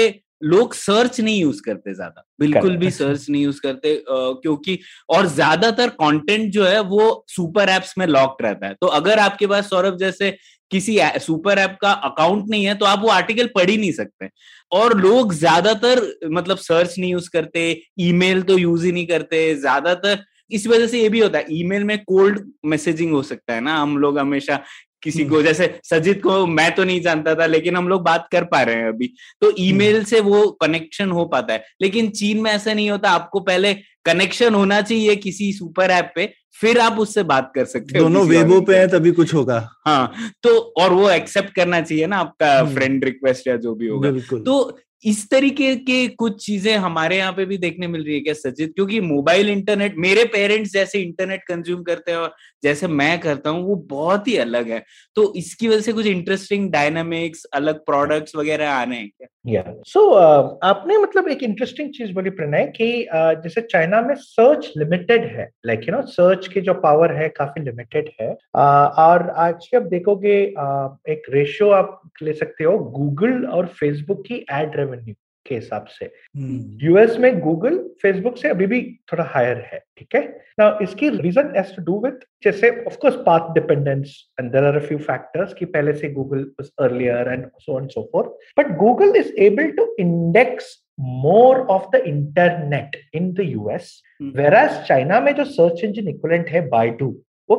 लोग सर्च नहीं यूज करते ज्यादा, बिल्कुल भी सर्च नहीं यूज करते, क्योंकि और ज्यादातर कंटेंट जो है वो सुपर एप्स में लॉक्ड रहता है। तो अगर आपके पास सौरभ जैसे किसी सुपर ऐप का अकाउंट नहीं है तो आप वो आर्टिकल पढ़ ही नहीं सकते, और लोग ज्यादातर मतलब सर्च नहीं यूज करते, ईमेल तो यूज ही नहीं करते ज्यादातर। इस वजह से ये भी होता है, ईमेल में कोल्ड मैसेजिंग हो सकता है ना, हम लोग हमेशा किसी को, जैसे सजित को मैं तो नहीं जानता था लेकिन हम लोग बात कर पा रहे हैं अभी, तो ईमेल से वो कनेक्शन हो पाता है। लेकिन चीन में ऐसा नहीं होता, आपको पहले कनेक्शन होना चाहिए किसी सुपर ऐप पे, फिर आप उससे बात कर सकते हो। दोनों वेबो पे है तभी कुछ होगा। हाँ, तो और वो एक्सेप्ट करना चाहिए ना आपका फ्रेंड रिक्वेस्ट या जो भी होगा। तो इस तरीके के कुछ चीजें हमारे यहाँ पे भी देखने मिल रही है क्या सजित? क्योंकि मोबाइल इंटरनेट, मेरे पेरेंट्स जैसे इंटरनेट कंज्यूम करते हैं और जैसे मैं करता हूँ वो बहुत ही अलग है, तो इसकी वजह से कुछ इंटरेस्टिंग डायनामिक्स, अलग प्रोडक्ट्स वगैरह आने हैं क्या? या सो आपने मतलब एक इंटरेस्टिंग चीज बोली प्रणय कि जैसे चाइना में सर्च लिमिटेड है, लाइक यू नो सर्च की जो पावर है काफी लिमिटेड है। और एक्चुअली आप देखोगे एक रेशियो आप ले सकते हो गूगल और फेसबुक की एड रेवेन्यू के हिसाब से। यूएस में गूगल फेसबुक से अभी भी थोड़ा हायर है, ठीक है ना। इसकी reason has to do with जैसे of course path dependence and there are a few factors कि पहले से Google was earlier and so on so forth, but Google is able to index more of the internet in the US, whereas China में जो search engine equivalent है Baidu, वो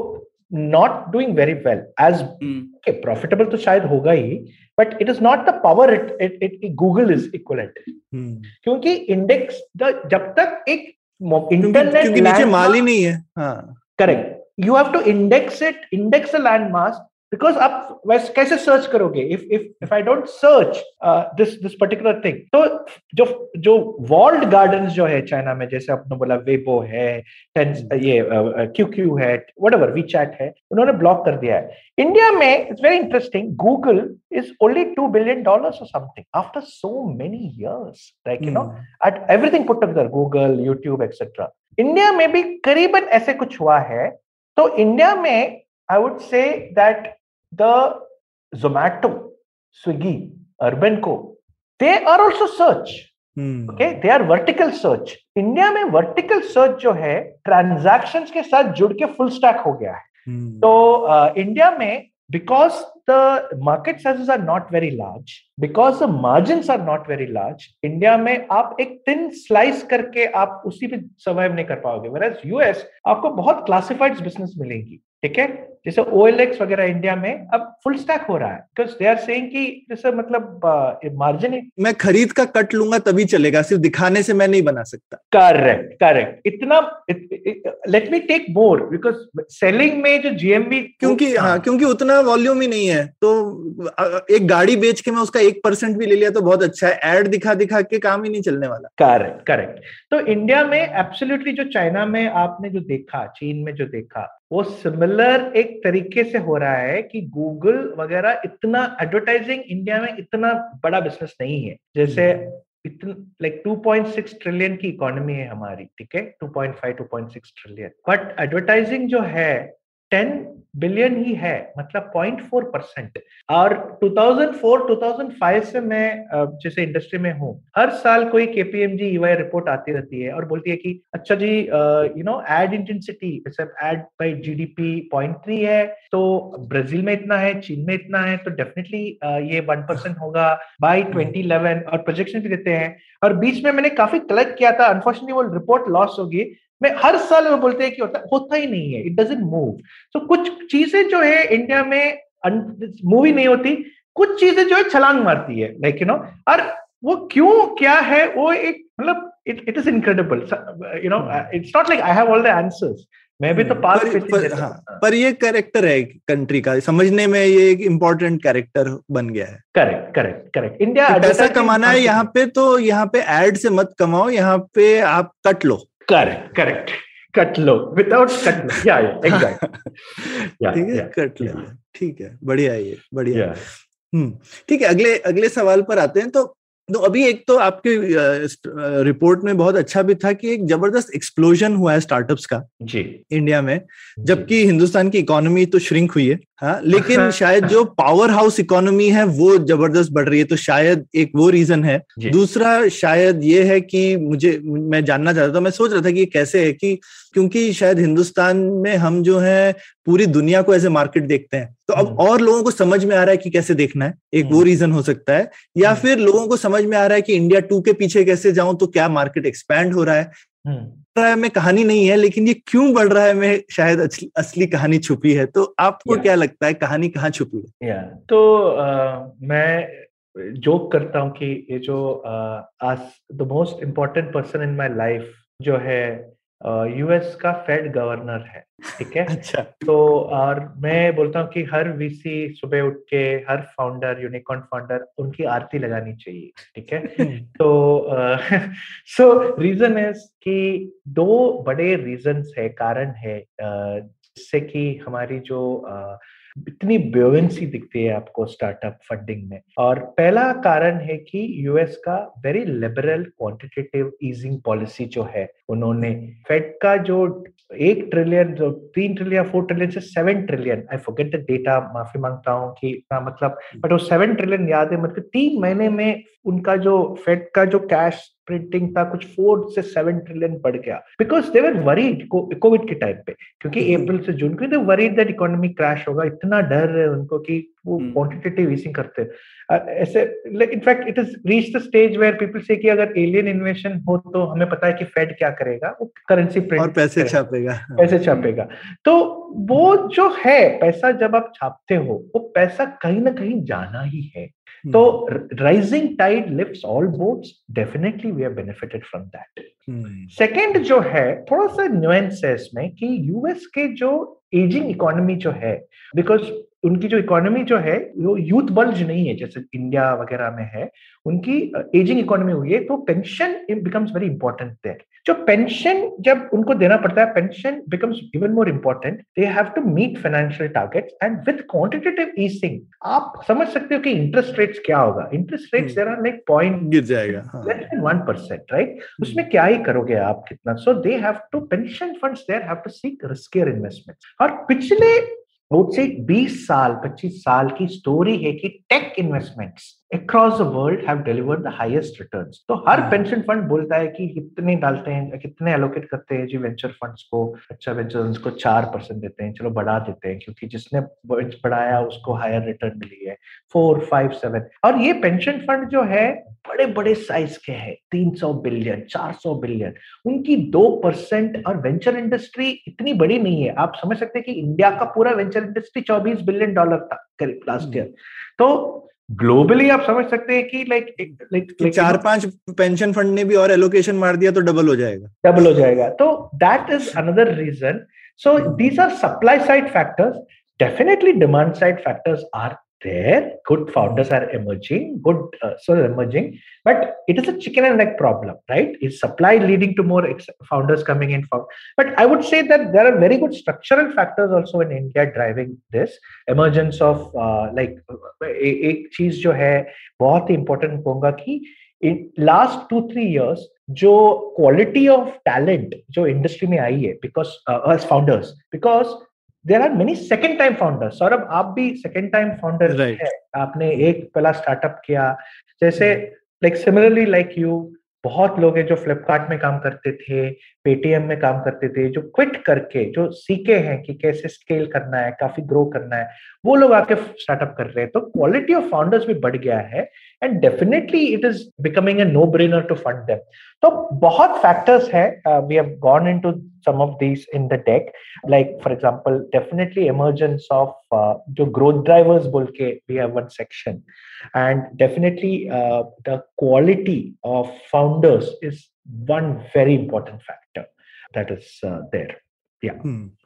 not doing very well as okay, profitable तो शायद होगा ही, but it is not the power it Google is equivalent, क्योंकि index जब तक एक internet क्योंकि नीचे माल ही नहीं है। हाँ, correct, you have to index it, index the landmass, because आप वैसे कैसे सर्च करोगे if I don't search this particular thing। तो जो walled gardens जो है चाइना में, जैसे आपने बोला वेबो है, ये QQ है, whatever WeChat है, उन्होंने ब्लॉक कर दिया है। इंडिया में it's very interesting, Google is only $2 billion or something after so many years, like you know at everything put together, Google, YouTube etc. India में भी करीबन ऐसे कुछ हुआ है। तो इंडिया में I would say that the Zomato, Swiggy, Urbanco, they are also search. Okay, they are vertical search. India में vertical search जो है transactions के साथ जुड़ के full stack हो गया है। तो India में because the market sizes are not very large, because the margins are not very large, India में आप एक thin slice करके आप उसी पे survive नहीं कर पाओगे। Whereas US आपको बहुत classified business मिलेंगी, ठीक है, जैसे OLX वगैरह इंडिया में अब फुल स्टैक हो रहा है, बिकॉज दे आर सेइंग कि जैसे मतलब मार्जिन मैं खरीद का कट लूंगा तभी चलेगा, सिर्फ दिखाने से मैं नहीं बना सकता। करेक्ट करेक्ट, इतना let me take more, because selling में जो जीएमवी क्योंकि हाँ क्योंकि उतना वॉल्यूम ही नहीं है, तो एक गाड़ी बेच के मैं उसका 1% भी ले लिया तो बहुत अच्छा है, एड दिखा दिखा के काम ही नहीं चलने वाला। करेक्ट करेक्ट, तो इंडिया में एब्सोल्युटली जो चाइना में आपने जो देखा, चीन में जो देखा, वो सिमिलर एक तरीके से हो रहा है कि गूगल वगैरह इतना एडवर्टाइजिंग इंडिया में इतना बड़ा बिजनेस नहीं है, जैसे इतना लाइक 2.6 ट्रिलियन की इकोनॉमी है हमारी, ठीक है 2.5-2.6 ट्रिलियन, बट एडवर्टाइजिंग जो है 10 बिलियन ही है, मतलब 0.4%। और 2004-2005 से मैं जैसे इंडस्ट्री में हूँ, हर साल कोई KPMG EY रिपोर्ट आती रहती है और बोलती है कि अच्छा जी you know ad intensity ad by GDP 0.3 है, तो ब्राजील में इतना है, चीन में इतना है, तो डेफिनेटली ये 1% होगा बाय 2011 और प्रोजेक्शन भी देते हैं। और बीच में मैंने काफी कलेक्ट किया था, अनफॉर्चुनेटली वो रिपोर्ट लॉस होगी, मैं हर साल वो बोलते हैं कि होता ही नहीं है, इट डजंट मूव। तो कुछ चीजें जो है इंडिया में मूव ही नहीं होती, कुछ चीजें जो है छलांग मारती है, लाइक यू नो, और वो क्यों क्या है वो एक मतलब it is incredible, you know it's not like I have all the answers, मैं भी तो पर ये कैरेक्टर है कंट्री का, समझने में ये एक इम्पोर्टेंट कैरेक्टर बन गया है। करेक्ट करेक्ट करेक्ट, इंडिया पैसा कमाना है यहाँ पे, तो यहाँ पे एड से मत कमाओ, यहाँ पे आप कट लो। करेक्ट करेक्ट, कट लो विदाउट कट लो, या एग्जैक्टली, कट लो, ठीक है, बढ़िया है, बढ़िया। ठीक है, अगले सवाल पर आते हैं। तो अभी एक तो आपके रिपोर्ट में बहुत अच्छा भी था कि एक जबरदस्त एक्सप्लोजन हुआ है स्टार्टअप्स का जी इंडिया में, जबकि हिंदुस्तान की इकोनॉमी तो श्रिंक हुई है, हाँ, लेकिन शायद जो पावर हाउस इकोनॉमी है वो जबरदस्त बढ़ रही है, तो शायद एक वो रीजन है। दूसरा शायद ये है कि मैं जानना चाहता था, मैं सोच रहा था कि ये कैसे है कि क्योंकि शायद हिंदुस्तान में हम जो है पूरी दुनिया को एज ए मार्केट देखते हैं, तो अब और लोगों को समझ में आ रहा है कि कैसे देखना है, एक वो रीजन हो सकता है, या फिर लोगों को समझ में आ रहा है कि इंडिया 2 के पीछे कैसे जाऊं, तो क्या मार्केट एक्सपैंड हो रहा है, में कहानी नहीं है, लेकिन ये क्यों बढ़ रहा है में शायद असली कहानी छुपी है। तो आपको क्या लगता है कहानी कहाँ छुपी है? तो मैं जोक करता हूँ कि ये जो the most important person in my life जो है यूएस का फेड गवर्नर है, ठीक है। अच्छा। तो और मैं बोलता हूँ कि हर वीसी सुबह उठ के हर फाउंडर, यूनिकॉर्न फाउंडर, उनकी आरती लगानी चाहिए, ठीक है। तो सो रीजन इज कि दो बड़े रीजंस है, कारण है जिससे कि हमारी जो इतनी ब्यूएंसी दिखती है आपको स्टार्टअप फंडिंग में। और पहला कारण है कि यूएस का very liberal quantitative easing policy जो है, उन्होंने फेड का जो 1 ट्रिलियन, जो 3 ट्रिलियन 4 ट्रिलियन से 7 trillion, I forget the data, माफी मांगता हूँ कि मतलब, बट वो 7 ट्रिलियन याद है, मतलब 3 महीने में उनका जो फेड का जो कैश प्रिंटिंग था कुछ 4 से 7 ट्रिलियन बढ़ गया, because they were worried Covid के टाइम पे, क्योंकि अप्रैल से जून को they worried that economy crash होगा, इतना डर है उनको कि वो क्वांटिटेटिव ईजिंग करते हैं ऐसे। In fact it is reach the stage where people say कि अगर एलियन इन्वेशन हो तो हमें पता है कि फेड क्या करेगा, वो करेंसी प्रिंट और पैसे छापेगा, पैसे छापेगा। तो वो जो है पैसा जब आप छापते हो वो पैसा कहीं ना कहीं जाना ही है। तो rising tide lifts all boats, definitely we have benefited from that. Second जो है थोड़ा सा न्यूएंस है इसमें कि यूएस के जो एजिंग इकोनॉमी जो है, बिकॉज उनकी जो इकोनॉमी जो है वो यूथ बल्ज नहीं है जैसे इंडिया वगैरह में है, उनकी एजिंग इकोनॉमी हुई है, तो pension becomes very important there. जो पेंशन जब उनको देना पड़ता है, pension becomes even more important, they have to meet financial targets and with quantitative easing आप समझ सकते हो कि इंटरेस्ट रेट्स क्या होगा, interest rates there are like point गिर जाएगा, लेस देन 1%, राइट, उसमें क्या ही करोगे आप कितना। So they have to, pension funds there have to seek riskier investments. और पिछले 20-25 साल की स्टोरी है कि tech investments across the world have delivered the highest returns। तो हर pension fund बोलता है कि कितने डालते हैं, कितने allocate करते हैं जी venture funds को, अच्छा venture funds को 4% देते हैं, चलो बढ़ा देते हैं क्योंकि जिसने बढ़ाया उसको higher return मिली है 4, 5, 7। और ये pension fund जो है बड़े बड़े साइज के हैं, 300 बिलियन, 400 बिलियन, उनकी 2%। और वेंचर इंडस्ट्री इतनी बड़ी नहीं है, आप समझ सकते हैं कि इंडिया का पूरा वेंचर इंडस्ट्री $24 बिलियन था करीब लास्ट ईयर। तो ग्लोबली आप समझ सकते हैं कि लाइक 4-5 पेंशन फंड ने भी और एलोकेशन मार दिया तो डबल हो जाएगा। तो that is another reason. So these are supply side factors, definitely demand side factors are there, good founders are emerging, but it is a chicken and egg problem, right, is supply leading to more founders coming in, but I would say that there are very good structural factors also in India driving this emergence of like. एक चीज जो है बहुत ही important कहूंगा कि इन last 2-3 years जो क्वालिटी ऑफ टैलेंट जो इंडस्ट्री में आई है because as founders, because there are many second time founders। Saurabh आप भी second time founder right है, आपने एक पहला startup किया जैसे like similarly like you, बहुत लोग हैं जो Flipkart में काम करते थे, पेटीएम में काम करते थे, जो क्विट करके जो सीखे हैं कि कैसे स्केल करना है, काफी ग्रो करना है, वो लोग आके स्टार्टअप कर रहे हैं। तो क्वालिटी ऑफ फाउंडर्स भी बढ़ गया है and definitely it is becoming a no brainer to fund them. तो बहुत फैक्टर्स हैं, we have gone into some of these in the deck, like for example definitely emergence of जो growth drivers बोल के we have one section, and definitely the quality of founders is one very important factor that is there।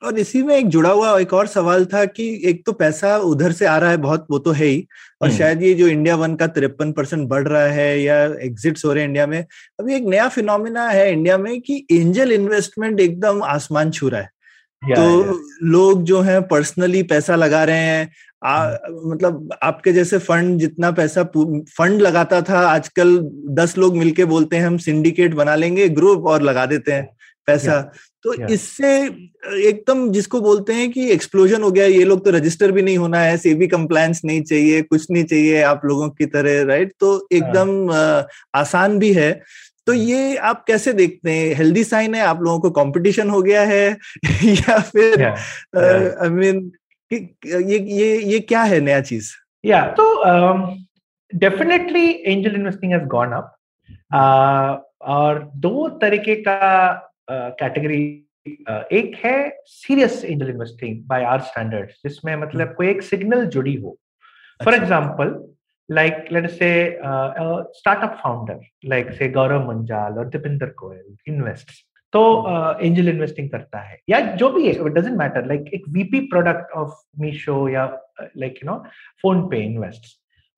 और इसी में एक जुड़ा हुआ एक और सवाल था कि एक तो पैसा उधर से आ रहा है बहुत, वो तो है ही, और शायद ये जो इंडिया वन का 53% बढ़ रहा है या एग्जिट्स हो रहे हैं इंडिया में, अभी एक नया फिनोमिना है इंडिया में कि एंजल इन्वेस्टमेंट एकदम आसमान छू रहा है। लोग जो हैं पर्सनली पैसा लगा रहे हैं, मतलब आपके जैसे फंड जितना पैसा फंड लगाता था आजकल 10 लोग मिलके बोलते हैं हम सिंडिकेट बना लेंगे ग्रुप और लगा देते हैं पैसा। तो इससे एकदम जिसको बोलते हैं कि एक्सप्लोजन हो गया, ये लोग तो रजिस्टर भी नहीं होना है, सेबी कंप्लायंस नहीं चाहिए, कुछ नहीं चाहिए आप लोगों की तरह, राइट, तो एकदम आसान भी है। तो ये आप कैसे देखते हैं, हेल्दी साइन है, आप लोगों को कंपटीशन हो गया है या फिर आई मीन ये क्या है नया चीज? तो definitely angel investing has gone up, और दो तरीके का कैटेगरी, एक है serious angel investing by our standards, जिसमें मतलब कोई एक सिग्नल जुड़ी हो. For example like let's say startup founder like say Gaurav Munjal और दीपेंद्र गोयल इन्वेस्ट्स, तो एंजल इन्वेस्टिंग करता है, या जो भी है, इट डजंट मैटर, लाइक एक वीपी प्रोडक्ट ऑफ मीशो या लाइक यू नो फोन पे इन्वेस्ट,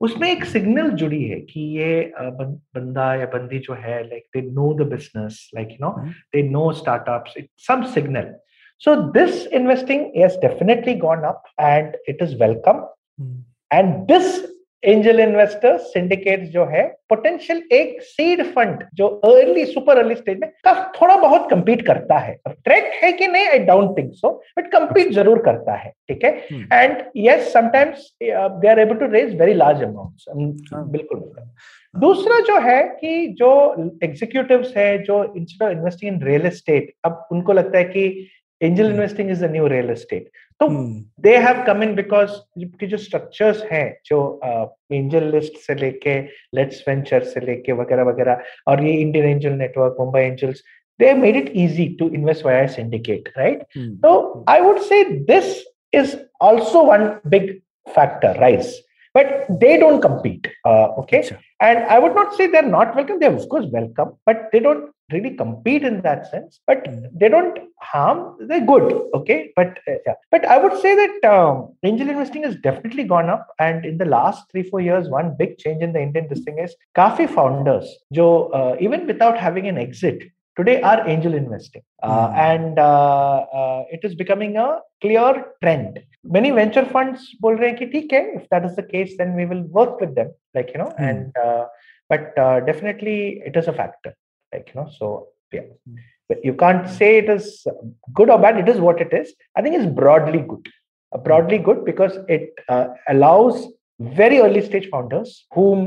उसमें एक सिग्नल जुड़ी है कि ये बंदा या बंदी जो है like they know the business, like you know they know startups, it's some signal. So this investing has definitely gone up and it is welcome. And this angel investors syndicates जो है पोटेंशियल एक seed fund जो early super early stage में का थोड़ा बहुत compete करता है. थ्रेट है कि नहीं, I don't think so, but compete जरूर करता है. ठीक है, and yes sometimes they are able to raise very large amounts. बिल्कुल. दूसरा जो है कि जो एग्जीक्यूटिव्स है जो instead of investing in real estate, अब उनको लगता है कि angel investing is the new real estate, तो they have come in because की जो स्ट्रक्चर्स हैं जो एंजल लिस्ट से लेके लेट्स वेंचर से लेके वगैरह वगैरह, और ये Indian angel network, Mumbai angels, they made it easy to invest via syndicate, right? तो I would say this is also one big factor rise, but they don't compete. Okay, sure. And I would not say they're not welcome, they're of course welcome, but they don't really compete in that sense, but they don't harm, they're good. Okay, but yeah, but I would say that angel investing has definitely gone up, and in the last 3-4 years one big change in the Indian this thing is kafi founders jo even without having an exit today are angel investing. And it is becoming a clear trend. Many venture funds bol rahe hain ki theek hai, if that is the case then we will work with them, like you know, and but definitely it is a factor, like you know. So yeah, but you can't say it is good or bad, it is what it is. I think it's broadly good, broadly good, because it allows very early stage founders whom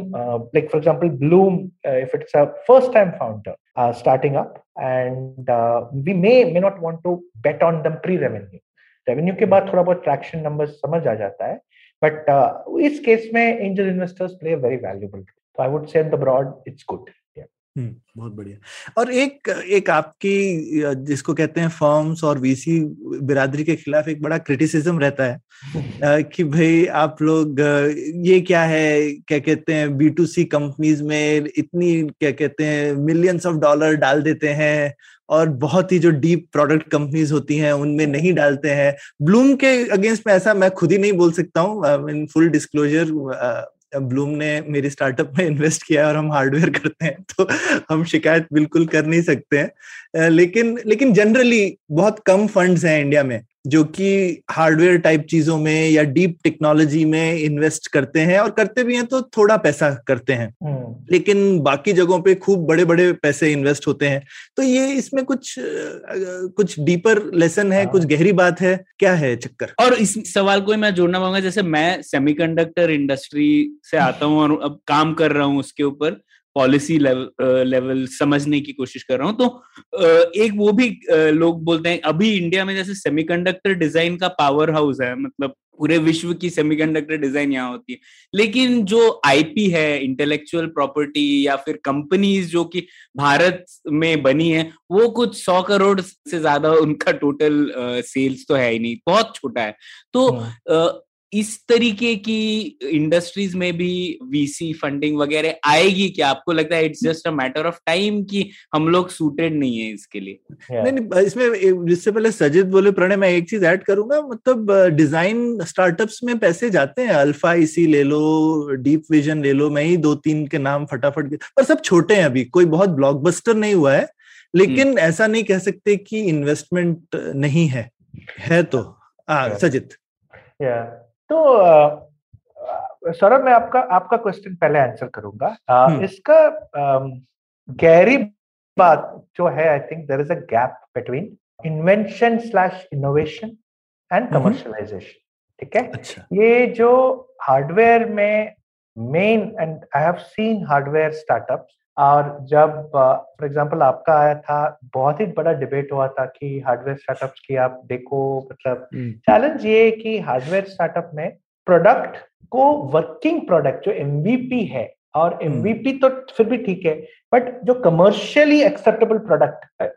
like for example Bloom, if it's a first time founder starting up, and we may not want to bet on them pre-revenue ke baad thoda bahut traction numbers samajh aa jata hai, but is case mein angel investors play a very valuable role. So I would say in the broad it's good. बहुत बढ़िया. और एक आपकी जिसको कहते हैं firms और VC बिरादरी के खिलाफ एक बड़ा क्रिटिसिज्म रहता है कि भाई आप लोग ये क्या है, क्या कहते हैं, B2C कंपनीज में इतनी क्या कहते हैं मिलियंस ऑफ डॉलर डाल देते हैं, और बहुत ही जो डीप प्रोडक्ट कंपनीज होती हैं उनमें नहीं डालते हैं. ब्लूम के अगेंस्ट में ऐसा मैं खुद ही नहीं बोल सकता हूँ, इन फुल डिस्क्लोजर ब्लूम ने मेरे स्टार्टअप में इन्वेस्ट किया है और हम हार्डवेयर करते हैं, तो हम शिकायत बिल्कुल कर नहीं सकते हैं. लेकिन जनरली बहुत कम फंड्स हैं इंडिया में जो कि हार्डवेयर टाइप चीजों में या डीप टेक्नोलॉजी में इन्वेस्ट करते हैं, और करते भी हैं तो थोड़ा पैसा करते हैं, लेकिन बाकी जगहों पे खूब बड़े बड़े पैसे इन्वेस्ट होते हैं. तो ये इसमें कुछ डीपर लेसन है, कुछ गहरी बात है, क्या है चक्कर? और इस सवाल को मैं जोड़ना चाहूंगा, जैसे मैं सेमीकंडक्टर इंडस्ट्री से आता हूँ और अब काम कर रहा हूँ उसके ऊपर पॉलिसी लेवल समझने की कोशिश कर रहा हूं, तो एक वो भी लोग बोलते हैं अभी इंडिया में जैसे सेमीकंडक्टर डिजाइन का पावर हाउस है, मतलब पूरे विश्व की सेमीकंडक्टर डिजाइन यहाँ होती है, लेकिन जो आईपी है, इंटेलेक्चुअल प्रॉपर्टी या फिर कंपनीज जो कि भारत में बनी है, वो कुछ 100 करोड़ से ज्यादा उनका टोटल सेल्स तो है ही नहीं, बहुत छोटा है. तो इस तरीके की इंडस्ट्रीज में भी वीसी फंडिंग वगैरह आएगी क्या? आपको लगता है it's just a matter of time कि हम लोग सूटेड नहीं है इसके लिए? नहीं, इसमें जिससे पहले सजित बोले, प्रणय, मैं एक चीज ऐड करूंगा. मतलब डिजाइन स्टार्टअप्स में पैसे जाते हैं, अल्फा इसी ले लो, डीप विजन ले लो, मैं ही 2-3 के नाम फटाफट, पर सब छोटे हैं, अभी कोई बहुत ब्लॉकबस्टर नहीं हुआ है, लेकिन ऐसा नहीं कह सकते कि इन्वेस्टमेंट नहीं है, है तो. सजित. तो सौरभ, मैं आपका क्वेश्चन पहले आंसर करूंगा. इसका गहरी बात जो है, I think there is a gap between invention / innovation and commercialisation. ठीक है, अच्छा. ये जो हार्डवेयर में main, and I have seen hardware startups, और जब फॉर एग्जांपल आपका आया था, बहुत ही बड़ा डिबेट हुआ था कि हार्डवेयर स्टार्टअप्स की आप देखो, मतलब चैलेंज ये कि हार्डवेयर स्टार्टअप में प्रोडक्ट को वर्किंग प्रोडक्ट जो MVP है और MVP तो फिर भी ठीक है, बट जो कमर्शियली एक्सेप्टेबल प्रोडक्ट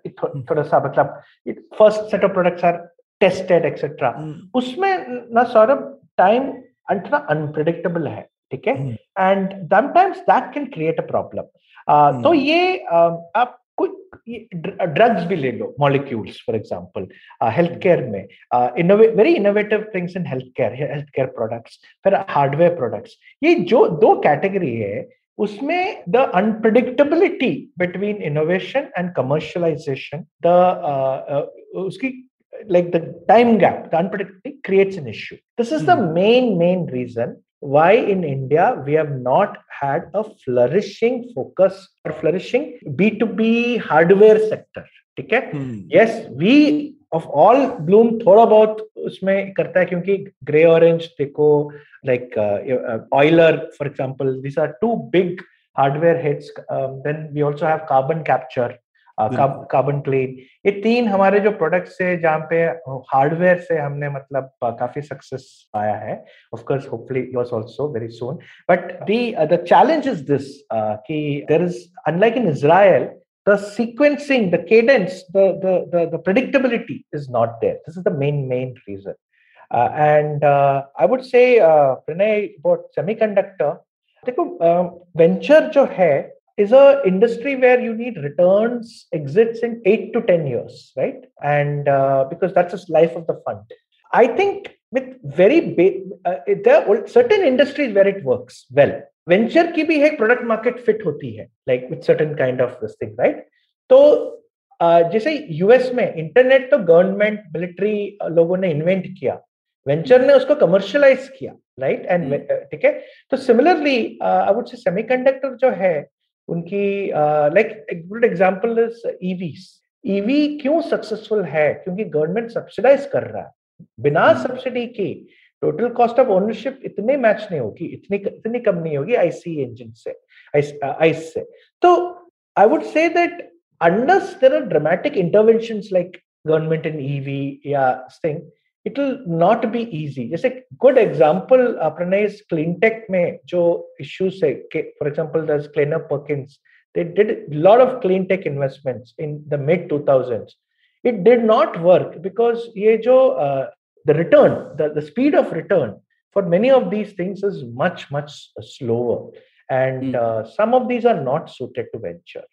थोड़ा सा मतलब first set of products are tested etcetera, उसमें ना सौरभ टाइम इतना अनप्रेडिक्टेबल है, ठीक है, and sometimes that can create a problem. तो ये आप ड्रग्स भी ले लो, molecules for example health care में, very innovative things in health care products, फिर हार्डवेयर प्रोडक्ट्स, ये जो दो कैटेगरी है उसमें the unpredictability between innovation and commercialisation, उसकी like the time gap, the unpredictability creates an issue. This is the main reason why in India we have not had a flourishing focus or flourishing B2B hardware sector. ठीक है? Yes, we of all Bloom थोड़ा बहुत उसमें करता है क्योंकि grey orange देखो, like Euler for example, these are two big hardware hits. Then we also have carbon capture. Carbon Clean, ये तीन हमारे जो प्रोडक्ट्स है जहाँ पे हार्डवेयर से हमने मतलब काफी सक्सेस पाया है. Of course hopefully yours also very soon, but the challenge is this कि there is unlike in Israel the sequencing, the cadence, the predictability is not there. This is the main reason. And I would say Pranay, about semiconductor, देखो venture जो है is a industry where you need returns, exits in 8 to 10 years, right? And because that's the life of the fund. I think with there are certain industries where it works well. Venture ki bhi hai product market fit hoti hai, like with certain kind of this thing, right? So, जैसे US में internet तो government, military लोगों ने invent किया. Venture ने उसको commercialize किया, right? And ठीक है? तो similarly, I would say semiconductor जो है उनकी like good example is EVs. ईवी क्यों सक्सेसफुल है? क्योंकि गवर्नमेंट सब्सिडाइज कर रहा है. बिना सब्सिडी के टोटल कॉस्ट ऑफ ओनरशिप इतने मैच नहीं होगी, इतनी कम नहीं होगी आईसी इंजन से, आईस से. तो I would say that unless there are dramatic interventions like government in ईवी या thing, it will not be easy. जैसे गुड एग्जाम्पल प्रणय, क्लीनटेक में जो इश्यूज है, for example that's Kleiner Perkins, they did lot of cleantech investments in the mid 2000s. It did not work because ये जो the return, the speed of return for many of these things is much slower, and some of these are not suited to venture.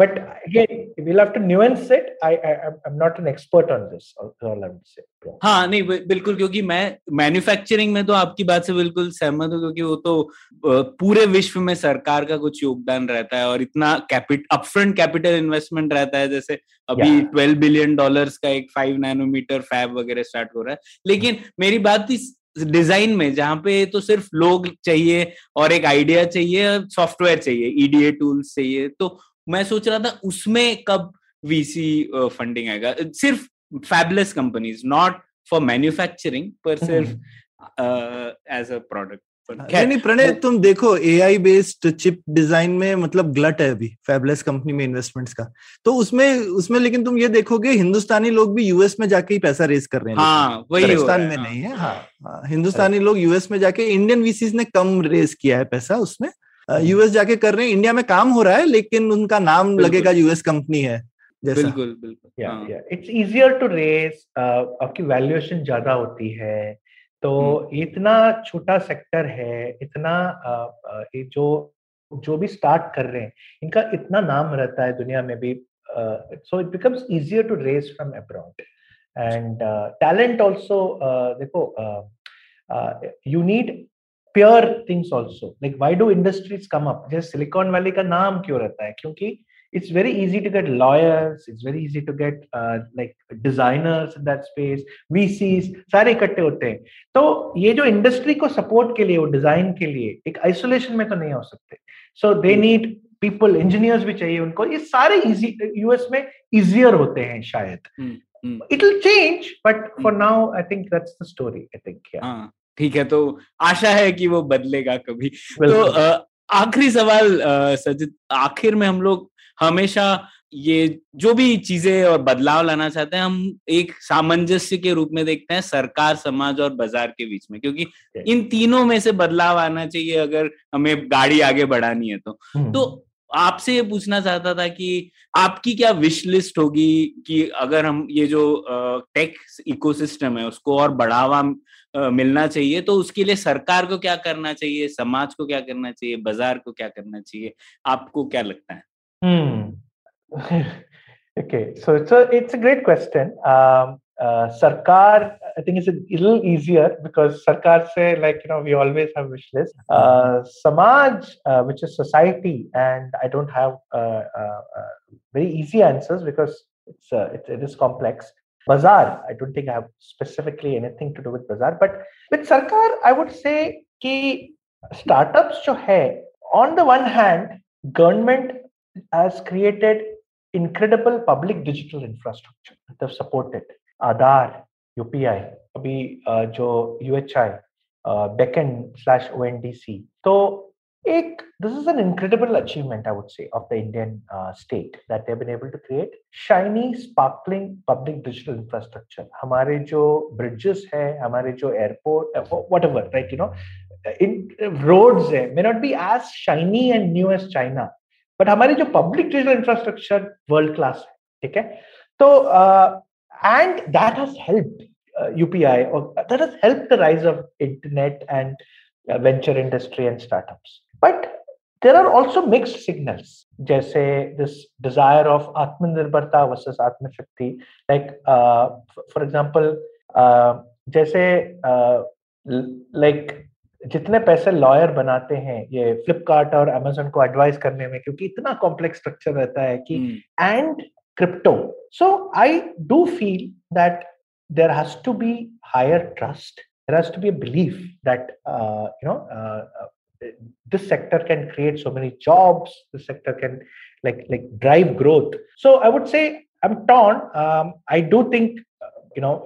But again, we'll have to nuance it. I'm not an expert on this. All I would say. हाँ नहीं बिल्कुल, क्योंकि मैं manufacturing में तो आपकी बात से बिल्कुल सहमत हूँ, क्योंकि वो तो पूरे विश्व में सरकार का कुछ योगदान रहता है और इतना अपफ्रंट कैपिटल इन्वेस्टमेंट रहता है. जैसे अभी $12 billion का एक 5 nanometer फैब वगैरह स्टार्ट हो रहा है. लेकिन मेरी बात इस डिजाइन में, जहाँ पे तो सिर्फ लोग चाहिए और एक आइडिया चाहिए, सॉफ्टवेयर चाहिए, EDA टूल्स चाहिए, तो मैं सोच रहा था उसमें कब VC फंडिंग आएगा सिर्फ fabless companies, not for manufacturing पर सिर्फ एज अ प्रोडक्ट. नहीं प्रणय, तुम देखो AI बेस्ड चिप डिजाइन में मतलब ग्लट है अभी फैबलेस कंपनी में इन्वेस्टमेंट्स का, तो उसमें लेकिन तुम ये देखोगे हिंदुस्तानी लोग भी US में जाके ही पैसा रेस कर रहे हैं. हाँ, वही हिंदुस्तान में नहीं है. हाँ, हिंदुस्तानी लोग US में जाके, इंडियन VCs ने कम रेस किया है पैसा उसमें, US जाके कर रहे हैं. इंडिया में काम हो रहा है लेकिन उनका नाम लगेगा US कंपनी है जैसा. बिल्कुल इट्स इजियर टू रेस, आपकी वैल्यूएशन ज्यादा होती है, तो इतना छोटा सेक्टर है, इतना जो भी स्टार्ट कर रहे हैं इनका इतना नाम रहता है दुनिया में भी, so it becomes easier to raise from abroad. And talent also, देखो you need pure things also. Like why do industries come up? Just Silicon Valley का नाम क्यों रहता है? क्योंकि it's very easy to get lawyers, it's very easy to get like designers in that space, VCs, सारे इकट्ठे होते हैं. तो ये जो industry को support के लिए, वो design के लिए, एक isolation में तो नहीं हो सकते. So they need people, engineers भी चाहिए उनको. ये सारे easy, US में easier होते हैं शायद. It will change, but for now I think that's the story. I think yeah. ठीक है, तो आशा है कि वो बदलेगा कभी. तो आखिरी सवाल सजित, आखिर में हम लोग हमेशा ये जो भी चीजें और बदलाव लाना चाहते हैं हम एक सामंजस्य के रूप में देखते हैं सरकार, समाज और बाजार के बीच में, क्योंकि इन तीनों में से बदलाव आना चाहिए अगर हमें गाड़ी आगे बढ़ानी है तो आपसे ये पूछना चाहता था कि आपकी क्या विश लिस्ट होगी कि अगर हम ये जो टेक इकोसिस्टम है उसको और बढ़ावा मिलना चाहिए तो उसके लिए सरकार को क्या करना चाहिए, समाज को क्या करना चाहिए, बाजार को क्या करना चाहिए, आपको क्या लगता है? Okay, so it's a great question. Sarkar, I think it's a little easier because Sarkar say we always have wish list. Samaj, which is society, and I don't have very easy answers because it is complex. Bazaar, I don't think I have specifically anything to do with bazaar, but with Sarkar, I would say that startups, जो है, on the one hand, government has created incredible public digital infrastructure. They've supported Aadhar, UPI, अभी जो UHI, backend/ONDC. So, this is an incredible achievement, I would say, of the Indian state that they've been able to create shiny, sparkling public digital infrastructure. हमारे जो bridges है, हमारे जो airport, whatever, right? Roads है, may not be as shiny and new as China. But हमारी जो public digital infrastructure world class है, ठीक है, तो and that has helped यूपीआई और that has helped the rise of internet and venture industry and startups, but there are also mixed signals, जैसे this desire of आत्मनिर्भरता versus आत्मशक्ति, like for example जैसे जितने पैसे लॉयर बनाते हैं ये फ्लिपकार्ट और अमेजोन को एडवाइस करने में, क्योंकि इतना कॉम्प्लेक्स स्ट्रक्चर रहता है कि and crypto, so I do feel that there has to be higher trust, there has to be a belief that this sector can create so many jobs, this sector can like drive growth. So I would say I'm torn. I do think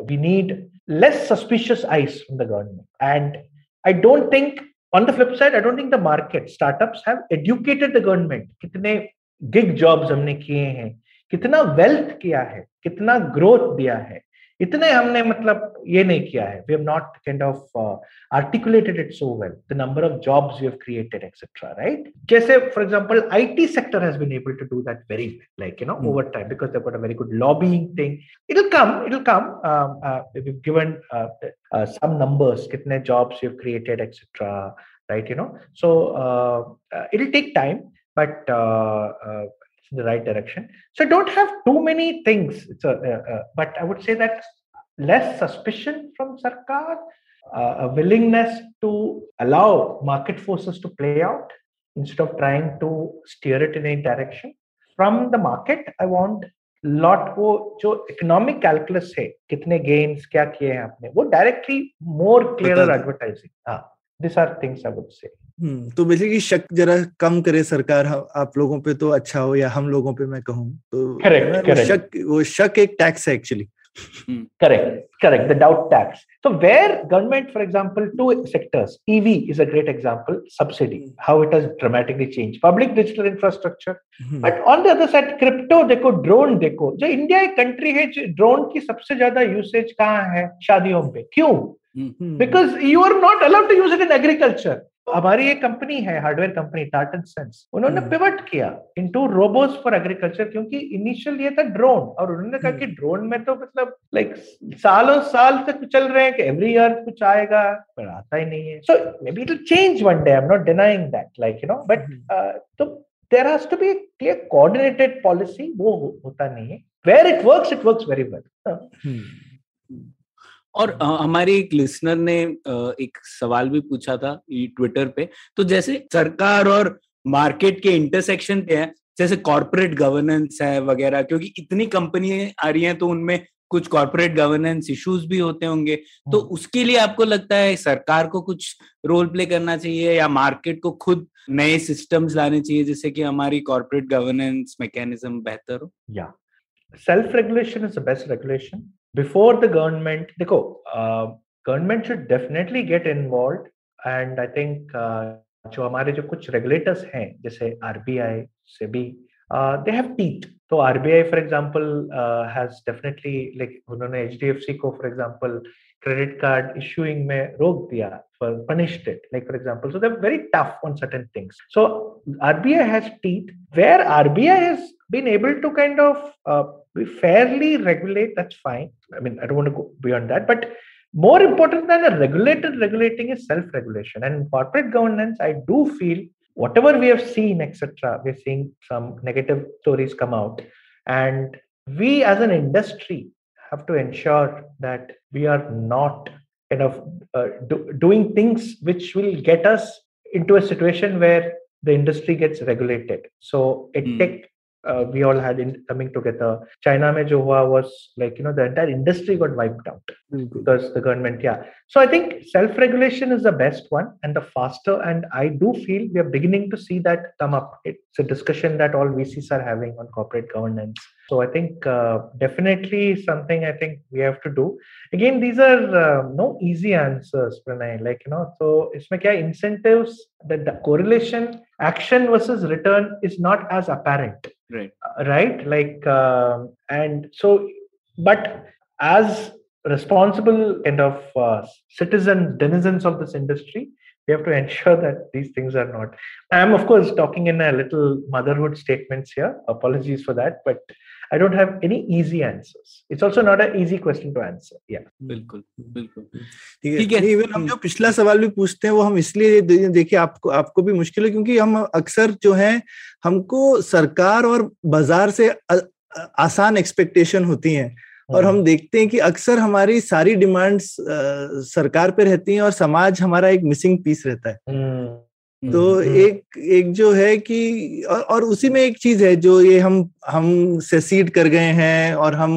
we need less suspicious eyes from the government, and I don't think, on the flip side, I don't think the market, startups have educated the government. कितने gig jobs हमने किए हैं, कितना wealth किया है, कितना growth दिया है, इतने हमने मतलब ये नहीं किया है. We have not kind of articulated it so well. The number of jobs we have created, etc. Right? जैसे for example, IT sector has been able to do that very well, over time, because they've got a very good lobbying thing. It'll come. We've given some numbers, कितने jobs we have created, etc. Right? So it'll take time, but in the right direction. So I don't have too many things. But I would say that less suspicion from Sarkar, a willingness to allow market forces to play out instead of trying to steer it in a direction. From the market, I want lot वो जो economic calculus है, कितने gains क्या किए हैं आपने, वो directly more clearer advertising. These are things I would say. तो बेसिकली शक जरा कम करे सरकार आप लोगों पे तो अच्छा हो, या हम लोगों पे मैं कहूँ तो correct. वो शक एक टैक्स है actually. Correct. The doubt tax. So where government, for example, two sectors, EV is a great example, subsidy, how it has dramatically changed. Public digital infrastructure. But on the other side, crypto, देखो, drone देखो. जो India एक country है, drone की सबसे ज़्यादा usage कहाँ है? शादियों पे. क्यों? Because you are not allowed to use it in agriculture. हमारी एक कंपनी है, हार्डवेयर कंपनी टार्टन सेंस, उन्होंने पिवट किया इनटू रोबोट्स फॉर एग्रीकल्चर, क्योंकि इनिशियल ये था ड्रोन, और उन्होंने कहा कि ड्रोन में तो मतलब सालों साल तक चल रहे हैं कि एवरी ईयर कुछ आएगा, पर आता ही नहीं है. So may be it will change one day, I am not denying that, but तो there has to be clear coordinated policy, वो होता नहीं है. Where it works very well. और हमारे एक लिसनर ने एक सवाल भी पूछा था ट्विटर पे, तो जैसे सरकार और मार्केट के इंटरसेक्शन पे है, जैसे कॉर्पोरेट गवर्नेंस है वगैरह, क्योंकि इतनी कंपनियां आ रही हैं तो उनमें कुछ कॉर्पोरेट गवर्नेंस इश्यूज भी होते होंगे, तो उसके लिए आपको लगता है सरकार को कुछ रोल प्ले करना चाहिए या मार्केट को खुद नए सिस्टम्स लाने चाहिए जिससे कि हमारी कॉर्पोरेट गवर्नेंस मैकेनिज्म बेहतर हो? या self regulation is the best regulation. Before the government, government should definitely get involved, and I think जो हमारे जो कुछ रेगुलेटर्स हैं जैसे RBI, सेबी, they have teeth. तो RBI for example has definitely like उन्होंने एचडीएफसी को for example credit card issuing में रोक दिया, punished it, like for example. So they're very tough on certain things. So RBI has teeth. Where RBI has been able to kind of fairly regulate, that's fine. I mean, I don't want to go beyond that. But more important than a regulator regulating is self-regulation. And in corporate governance, I do feel whatever we have seen, etc., we're seeing some negative stories come out. And we as an industry have to ensure that we are not kind of doing things which will get us into a situation where the industry gets regulated. So EdTech, we all had in coming together. China mein jo hua was like, you know, the entire industry got wiped out because the government, yeah. So I think self-regulation is the best one and the faster. And I do feel we are beginning to see that come up. It's a discussion that all VCs are having on corporate governance. So I think definitely something I think we have to do. Again, these are no easy answers, Pranay. Like, you know, so isme kya incentives that the correlation action versus return is not as apparent. Right. Right. Like, and so, but as responsible kind of denizens of this industry, we have to ensure that these things are not. I am, of course, talking in a little motherhood statements here. Apologies for that, but I don't have any easy answers. It's also not an easy question to answer. Yeah. बिल्कुल बिल्कुल ठीक है. Even हम जो पिछला सवाल भी पूछते हैं वो हम इसलिए देखिए आपको भी मुश्किल है क्योंकि हम अक्सर जो है हमको सरकार और बाजार से आसान एक्सपेक्टेशन होती है और हम देखते हैं कि अक्सर हमारी सारी डिमांड्स सरकार पे रहती हैं और समाज हमारा एक मिसिंग पीस रहता है. तो एक जो है कि और उसी में एक चीज है जो ये हम सेसीड कर गए हैं और हम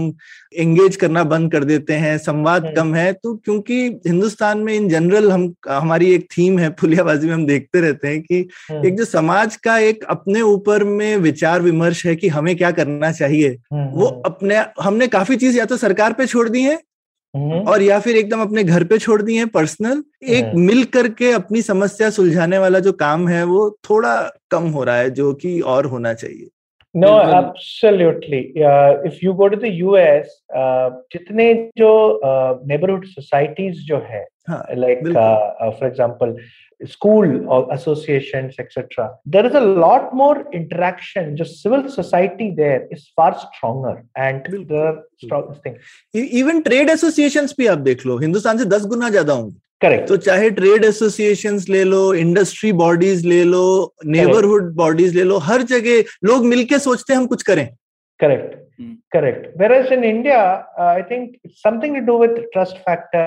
एंगेज करना बंद कर देते हैं. संवाद कम है तो क्योंकि हिंदुस्तान में इन जनरल हमारी एक थीम है पुलियाबाजी में. हम देखते रहते हैं कि एक जो समाज का एक अपने ऊपर में विचार विमर्श है कि हमें क्या करना चाहिए वो हमने काफी चीज या तो सरकार पे छोड़ दी है और या फिर एकदम अपने घर पे छोड़ दिए हैं पर्सनल. एक मिल करके अपनी समस्या सुलझाने वाला जो काम है वो थोड़ा कम हो रहा है जो कि और होना चाहिए. No, absolutely. If you go to the US, जितने जो neighborhood societies जो है, like for example, school associations, etc. There is a lot more interaction. जो civil society there is far stronger and the strongest thing. Even trade associations भी आप देख लो हिंदुस्तान से 10 गुना ज्यादा होंगे. करेक्ट. तो चाहे ट्रेड एसोसिएशंस ले लो, इंडस्ट्री बॉडीज ले लो, नेबरहुड बॉडीज ले लो, हर जगह लोग मिलके सोचते हैं हम कुछ करें. Correct correct. Whereas in India, I think it's something to do with trust factor.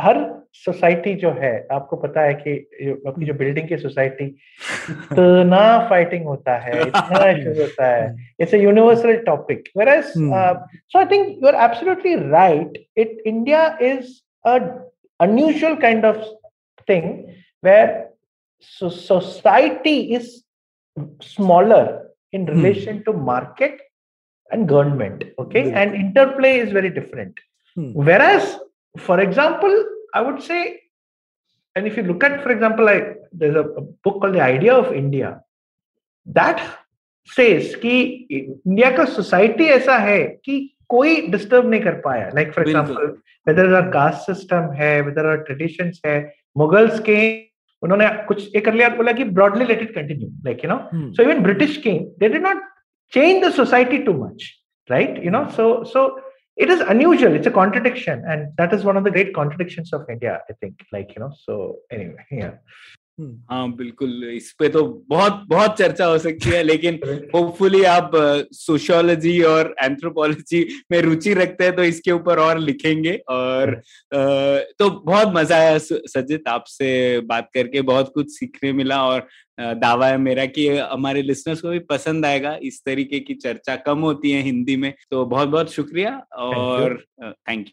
हर सोसाइटी जो है आपको पता है कि अपनी जो बिल्डिंग की सोसाइटी इतना फाइटिंग होता है, इतना इश्यूज होता है. It's a universal topic. Whereas so I think you are absolutely right. India is a unusual kind of thing where society is smaller in relation to market and government, okay? Really? And interplay is very different. Whereas, for example, I would say, and if you look at, for example, there's a book called The Idea of India, that says ki India ka society aisa hai ki कोई disturb नहीं कर पाया. Like for example whether are caste system है, whether are traditions है. मुगल्स के उन्होंने कुछ एक कर लिया, बोला कि broadly let it continue, like you know. So even British came, they did not change the society too much, right, you know. So it is unusual, it's a contradiction and that is one of the great contradictions of India, I think, like you know. So anyway, yeah. हाँ बिल्कुल, इस पे तो बहुत बहुत चर्चा हो सकती है लेकिन होपफुली आप सोशियोलॉजी और एंथ्रोपोलॉजी में रुचि रखते हैं तो इसके ऊपर और लिखेंगे. और तो बहुत मजा आया सजित, आपसे बात करके बहुत कुछ सीखने मिला और दावा है मेरा कि हमारे लिसनर्स को भी पसंद आएगा. इस तरीके की चर्चा कम होती है हिंदी में, तो बहुत बहुत शुक्रिया और थैंक यू.